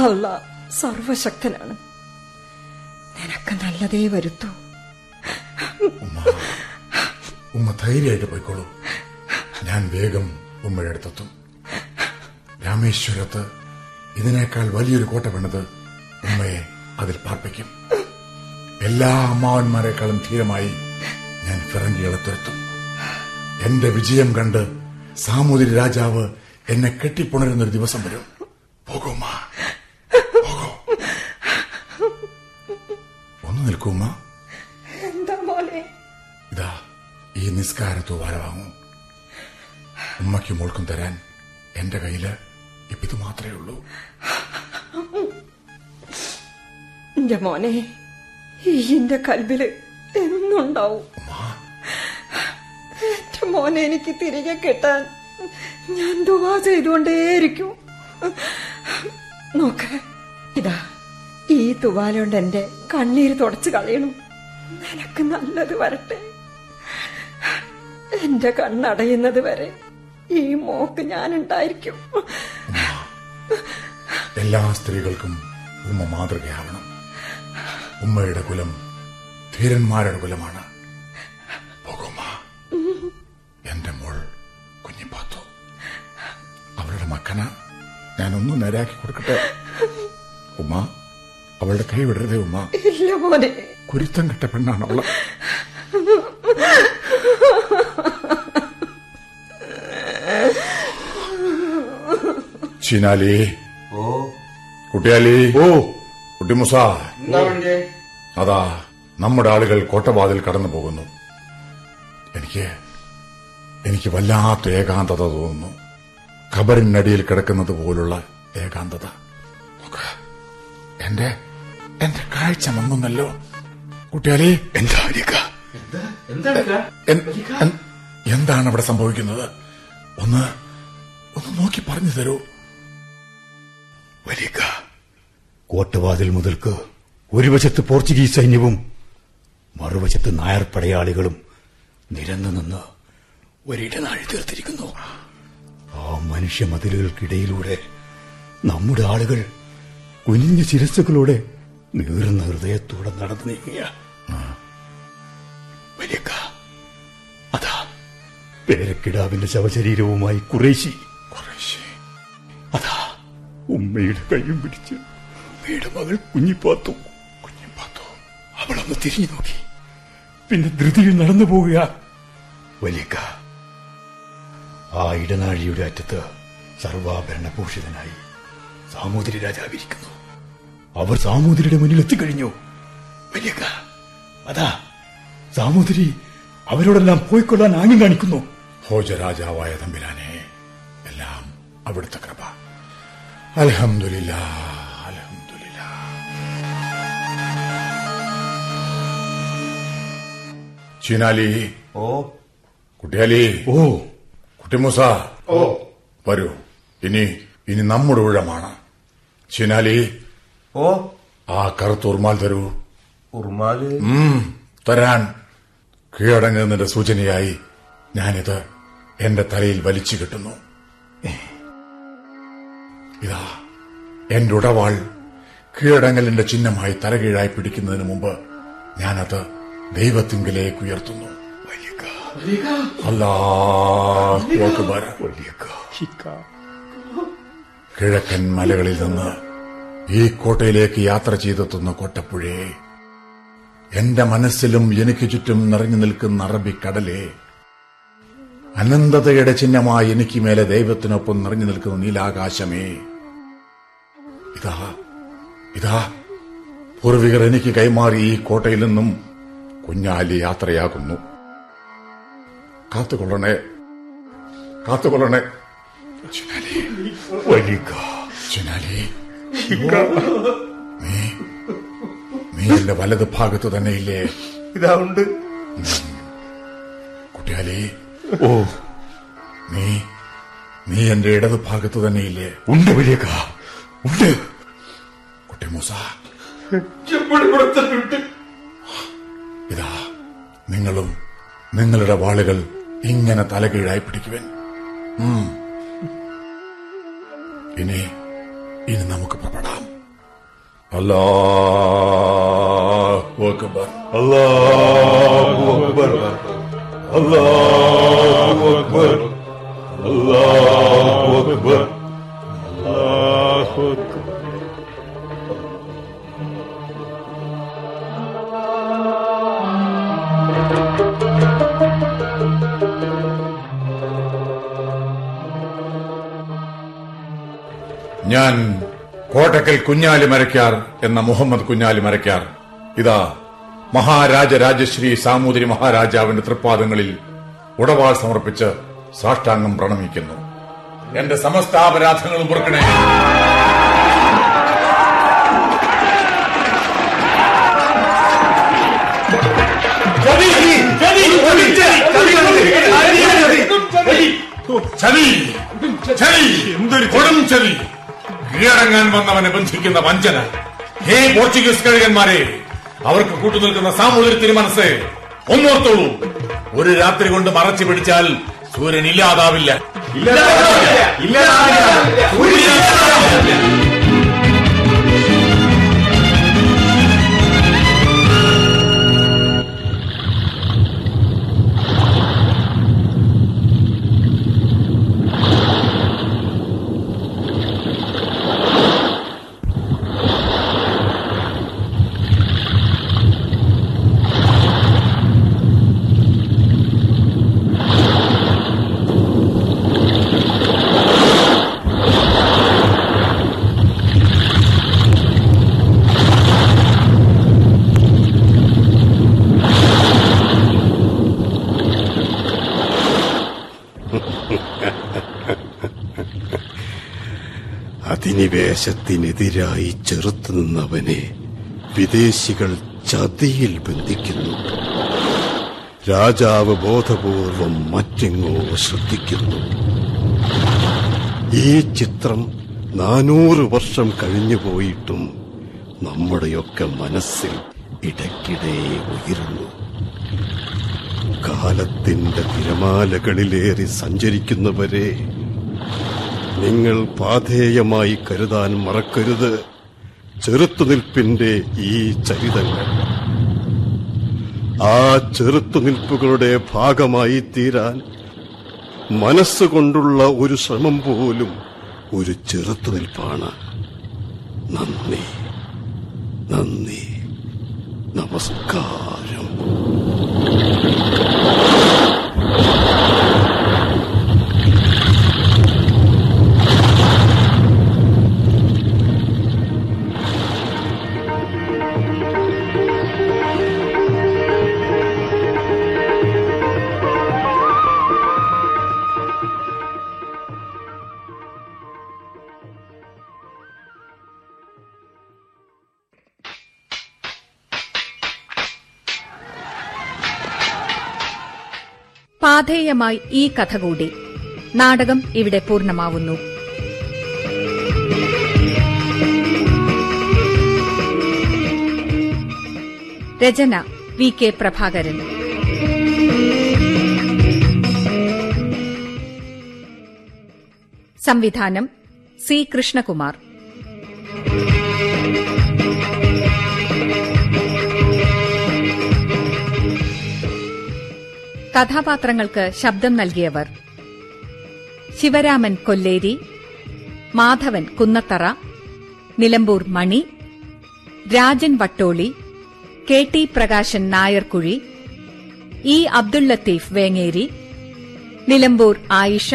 അല്ലാഹ് സർവശക്തനാണ്, നിനക്ക് നല്ലതേ വരുത്തൂ. ഉമ്മ ധൈര്യമായിട്ട് പോയിക്കോളൂ. ഞാൻ വേഗം ഉമ്മയുടെ അടുത്തെത്തും. രാമേശ്വരത്ത് ഇതിനേക്കാൾ വലിയൊരു കോട്ട പണിത് ഉമ്മയെ അതിൽ പാർപ്പിക്കും. എല്ലാ അമ്മാവന്മാരെക്കാളും ധീരമായി ഞാൻ ഫിറങ്കികളെ തുരത്തും. എന്റെ വിജയം കണ്ട് സാമൂതിരി രാജാവ് എന്നെ കെട്ടിപ്പുണരുന്നൊരു ദിവസം വരും. പോകുമ്മ, ഒന്ന് നിൽക്കൂമ്മ. എന്താ മോനെ? ഇതാ ഈ നിസ്കാരത്തോ വാര വാങ്ങൂ. ഉമ്മയ്ക്കും മോൾക്കും തരാൻ എന്റെ കയ്യില് ഇപ്പൊ ഇത് മാത്രമേ ഉള്ളൂ. എന്റെ മോനെ, എന്റെ കൽബില് എന്നുണ്ടാവും. എന്റെ മോനെ എനിക്ക് തിരികെ കിട്ടാൻ ഞാൻ ദുആ ചെയ്തുകൊണ്ടേയിരിക്കും. നോക്ക, ഇതാ ഈ തുവാലുകൊണ്ട് എന്റെ കണ്ണീര് തുടച്ചു കളയണം. നിനക്ക് നല്ലത് വരട്ടെ. എന്റെ കണ്ണടയുന്നത് വരെ ഈ മോക്ക് ഞാനുണ്ടായിരിക്കും. എല്ലാ സ്ത്രീകൾക്കും ഉമ്മ മാതൃകയാവണം. ഉമ്മയുടെ കുലം ധീരന്മാരുടെ കുലമാണ്. എന്റെ മോൾ കുഞ്ഞിപ്പാത്തു, അവരുടെ മക്കന ഞാനൊന്നും നേരാക്കി കൊടുക്കട്ടെ. ഉമ്മ, അവളുടെ കൈ വിടരുതേ ഉമ്മ. ഇല്ല മോനെ, കുരുത്തം കെട്ട പെണ്ണാണ് അവള്. ചീനാലി, കുട്ടിയാലി, ഓ കുട്ടിമുസ, അതാ നമ്മുടെ ആളുകൾ കോട്ടവാതിൽ കടന്നു പോകുന്നു. എനിക്ക് എനിക്ക് വല്ലാത്ത ഏകാന്തത തോന്നുന്നു. ഖബറിനടിയിൽ കിടക്കുന്നത് പോലുള്ള ഏകാന്തത. എന്റെ എന്റെ കാഴ്ച മങ്ങുന്നല്ലോ കുട്ടിയാലേ. എന്താ എന്താണ് ഇവിടെ സംഭവിക്കുന്നത്? ഒന്ന് ഒന്ന് നോക്കി പറഞ്ഞു തരൂ. വലിയ കോട്ടവാതിൽ മുതൽക്ക് ഒരു വശത്ത് പോർച്ചുഗീസ് സൈന്യവും മറുവശത്ത് നായർ പടയാളികളും നിരന്നു നിന്ന് ഒരിടനാഴി തീർത്തിരിക്കുന്നു. ആ മനുഷ്യ മതിലുകൾക്കിടയിലൂടെ നമ്മുടെ ആളുകൾ കുഞ്ഞ ശിരസ്സുകളോടെ നീറുന്ന ഹൃദയത്തോടെ നടന്നു നീങ്ങിയ അതാ പേരക്കിടാവിന്റെ ശവശരീരവുമായി കുറേശി കുറേശി അതാ ഉമ്മയുടെ കൈയും പിടിച്ച് ഉമ്മയുടെ മകൾ കുഞ്ഞിപ്പാത്തു കുഞ്ഞിപ്പാത്തു അവളൊന്ന് തിരിഞ്ഞു നോക്കി, പിന്നെ ധൃതിയിൽ നടന്നു പോവുക. വലിയ ആ ഇടനാഴിയുടെ അറ്റത്ത് സർവാഭരണഭൂഷിതനായി സാമൂതിരി രാജാവിരിക്കുന്നു. അവർ സാമൂതിരിയുടെ മുന്നിൽ എത്തിക്കഴിഞ്ഞു. വലിയ അതാ സാമൂതിരി അവരോടെല്ലാം പോയിക്കൊള്ളാൻ ആംഗ്യം കാണിക്കുന്നു. ഹോജരാജാവായ തമ്പിരാനെ, എല്ലാം അവിടുത്തെ കൃപ. അൽഹംദുലില്ലാ. അൽഹംദുലില്ലാ. ചീനാലി. ഓ കുട്ടിയാലി. ഓ കുട്ടിമൂസ. ഓ വരൂ. ഇനി ഇനി നമ്മുടെ ഊഴമാണ്. ചീനാലി. ഓ ആ കറുത്ത ഉർമാൽ തരൂ. ഉർമാല് തരാൻ കീഴടങ്ങുന്നതിന്റെ സൂചനയായി ഞാനിത് എന്റെ തലയിൽ വലിച്ചു കെട്ടുന്നു. ഇതാ എന്റെ ഉടവാൾ കീഴടങ്ങലിന്റെ ചിഹ്നമായി തലകീഴായി പിടിക്കുന്നതിന് മുമ്പ് ഞാനത് ദൈവത്തിങ്കിലേക്ക് ഉയർത്തുന്നു. അല്ലാഹു അക്ബർ. കിഴക്കൻ മലകളിൽ നിന്ന് ഈ കോട്ടയിലേക്ക് യാത്ര ചെയ്തെത്തുന്ന കോട്ടപ്പുഴയെ, എന്റെ മനസ്സിലും എനിക്ക് ചുറ്റും നിറഞ്ഞു നിൽക്കുന്ന അറബിക്കടലെ, അനന്തതയുടെ ചിഹ്നമായി എനിക്ക് മേലെ ദൈവത്തിനൊപ്പം നിറഞ്ഞു നിൽക്കുന്ന നീലാകാശമേ, ഇതാ ഇതാ പൂർവികർ എനിക്ക് കൈമാറി ഈ കോട്ടയിൽ നിന്നും കുഞ്ഞാലി യാത്രയാകുന്നു. കാത്തുകൊള്ളണേ, കാത്തുകൊള്ളണേ. നീ എന്റെ വലത് ഭാഗത്ത് തന്നെയില്ലേ? ഇതാവുണ്ട് കുട്ടിയാലി. ഓ നീ നീ എന്റെ ഇടത് ഭാഗത്ത് തന്നെയില്ലേ? ഉണ്ട് വലിയക്ക, ഉണ്ട്. കുട്ടിമൂസ, ഇതാ നിങ്ങളും നിങ്ങളുടെ വാളുകൾ ഇങ്ങനെ തലകീഴായി പിടിക്കുവൻ. ഇനി ഇനി നമുക്ക് പുറപ്പെടാം. അല്ലാഹു അക്ബർ. അല്ലാഹു അക്ബർ. അല്ലാഹു അക്ബർ. അല്ലാഹു അക്ബർ. അല്ലാഹു അക്ബർ. ഞാൻ കോട്ടക്കൽ കുഞ്ഞാലി മരക്കാർ എന്ന മുഹമ്മദ് കുഞ്ഞാലി മരക്കാർ ഇതാ മഹാരാജ രാജശ്രീ സാമൂതിരി മഹാരാജാവിന്റെ തൃപ്പാദങ്ങളിൽ ഉടവാൾ സമർപ്പിച്ച് സാഷ്ടാംഗം പ്രണമിക്കുന്നു. എന്റെ സമസ്ത അപരാധങ്ങളും പൊറുക്കണേ. കീഴടങ്ങാൻ വന്നവനെ ബന്ധിക്കുന്ന വഞ്ചന. ഹേ പോർച്ചുഗീസ് കഴുകന്മാരെ, അവർക്ക് കൂട്ടുനിൽക്കുന്ന സാമൂതിരി തിരുമനസ്സേ, ഒന്നോർത്തോളൂ, ഒരു രാത്രി കൊണ്ട് മറച്ചു പിടിച്ചാൽ സൂര്യൻ ഇല്ലാതാവില്ല. അധിനിവേശത്തിനെതിരായി ചെറുത്തുനിന്നവനെ വിദേശികൾ ചതിയിൽ ബന്ധിക്കുന്നു. രാജാവ് ബോധപൂർവം മറ്റെങ്ങോ ശ്രദ്ധിക്കുന്നു. ഈ ചിത്രം നാനൂറ് വർഷം കഴിഞ്ഞുപോയിട്ടും നമ്മുടെയൊക്കെ മനസ്സിൽ ഇടയ്ക്കിടെ ഉയരുന്നു. കാലത്തിന്റെ തിരമാലകളിലേറി സഞ്ചരിക്കുന്നവരെ നിങ്ങൾ പാഥേയമായി കരുതാൻ മറക്കരുത് ചെറുത്തുനിൽപ്പിന്റെ ഈ ചരിതങ്ങൾ. ആ ചെറുത്തുനിൽപ്പുകളുടെ ഭാഗമായി തീരാൻ മനസ്സുകൊണ്ടുള്ള ഒരു ശ്രമം പോലും ഒരു ചെറുത്തുനിൽപ്പാണ്. നന്ദി, നന്ദി, നമസ്കാരം. പാഥേയമായി ഈ കഥ കൂടി. നാടകം ഇവിടെ പൂർണ്ണമാവുന്നു. രചന വി. കെ. പ്രഭാകരൻ. സംവിധാനം സി. കൃഷ്ണകുമാർ. കഥാപാത്രങ്ങൾക്ക് ശബ്ദം നൽകിയവർ: Sivaraman Kolleri, Madhavan Kunnathara, Nilambur Mani, Rajan Vattoli, K. T. Prakashan Nayarkuzhi, E. Abdul Latheef Vengeri, Nilambur Ayisha,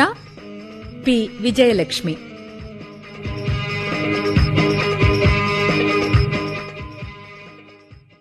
P. Vijayalakshmi.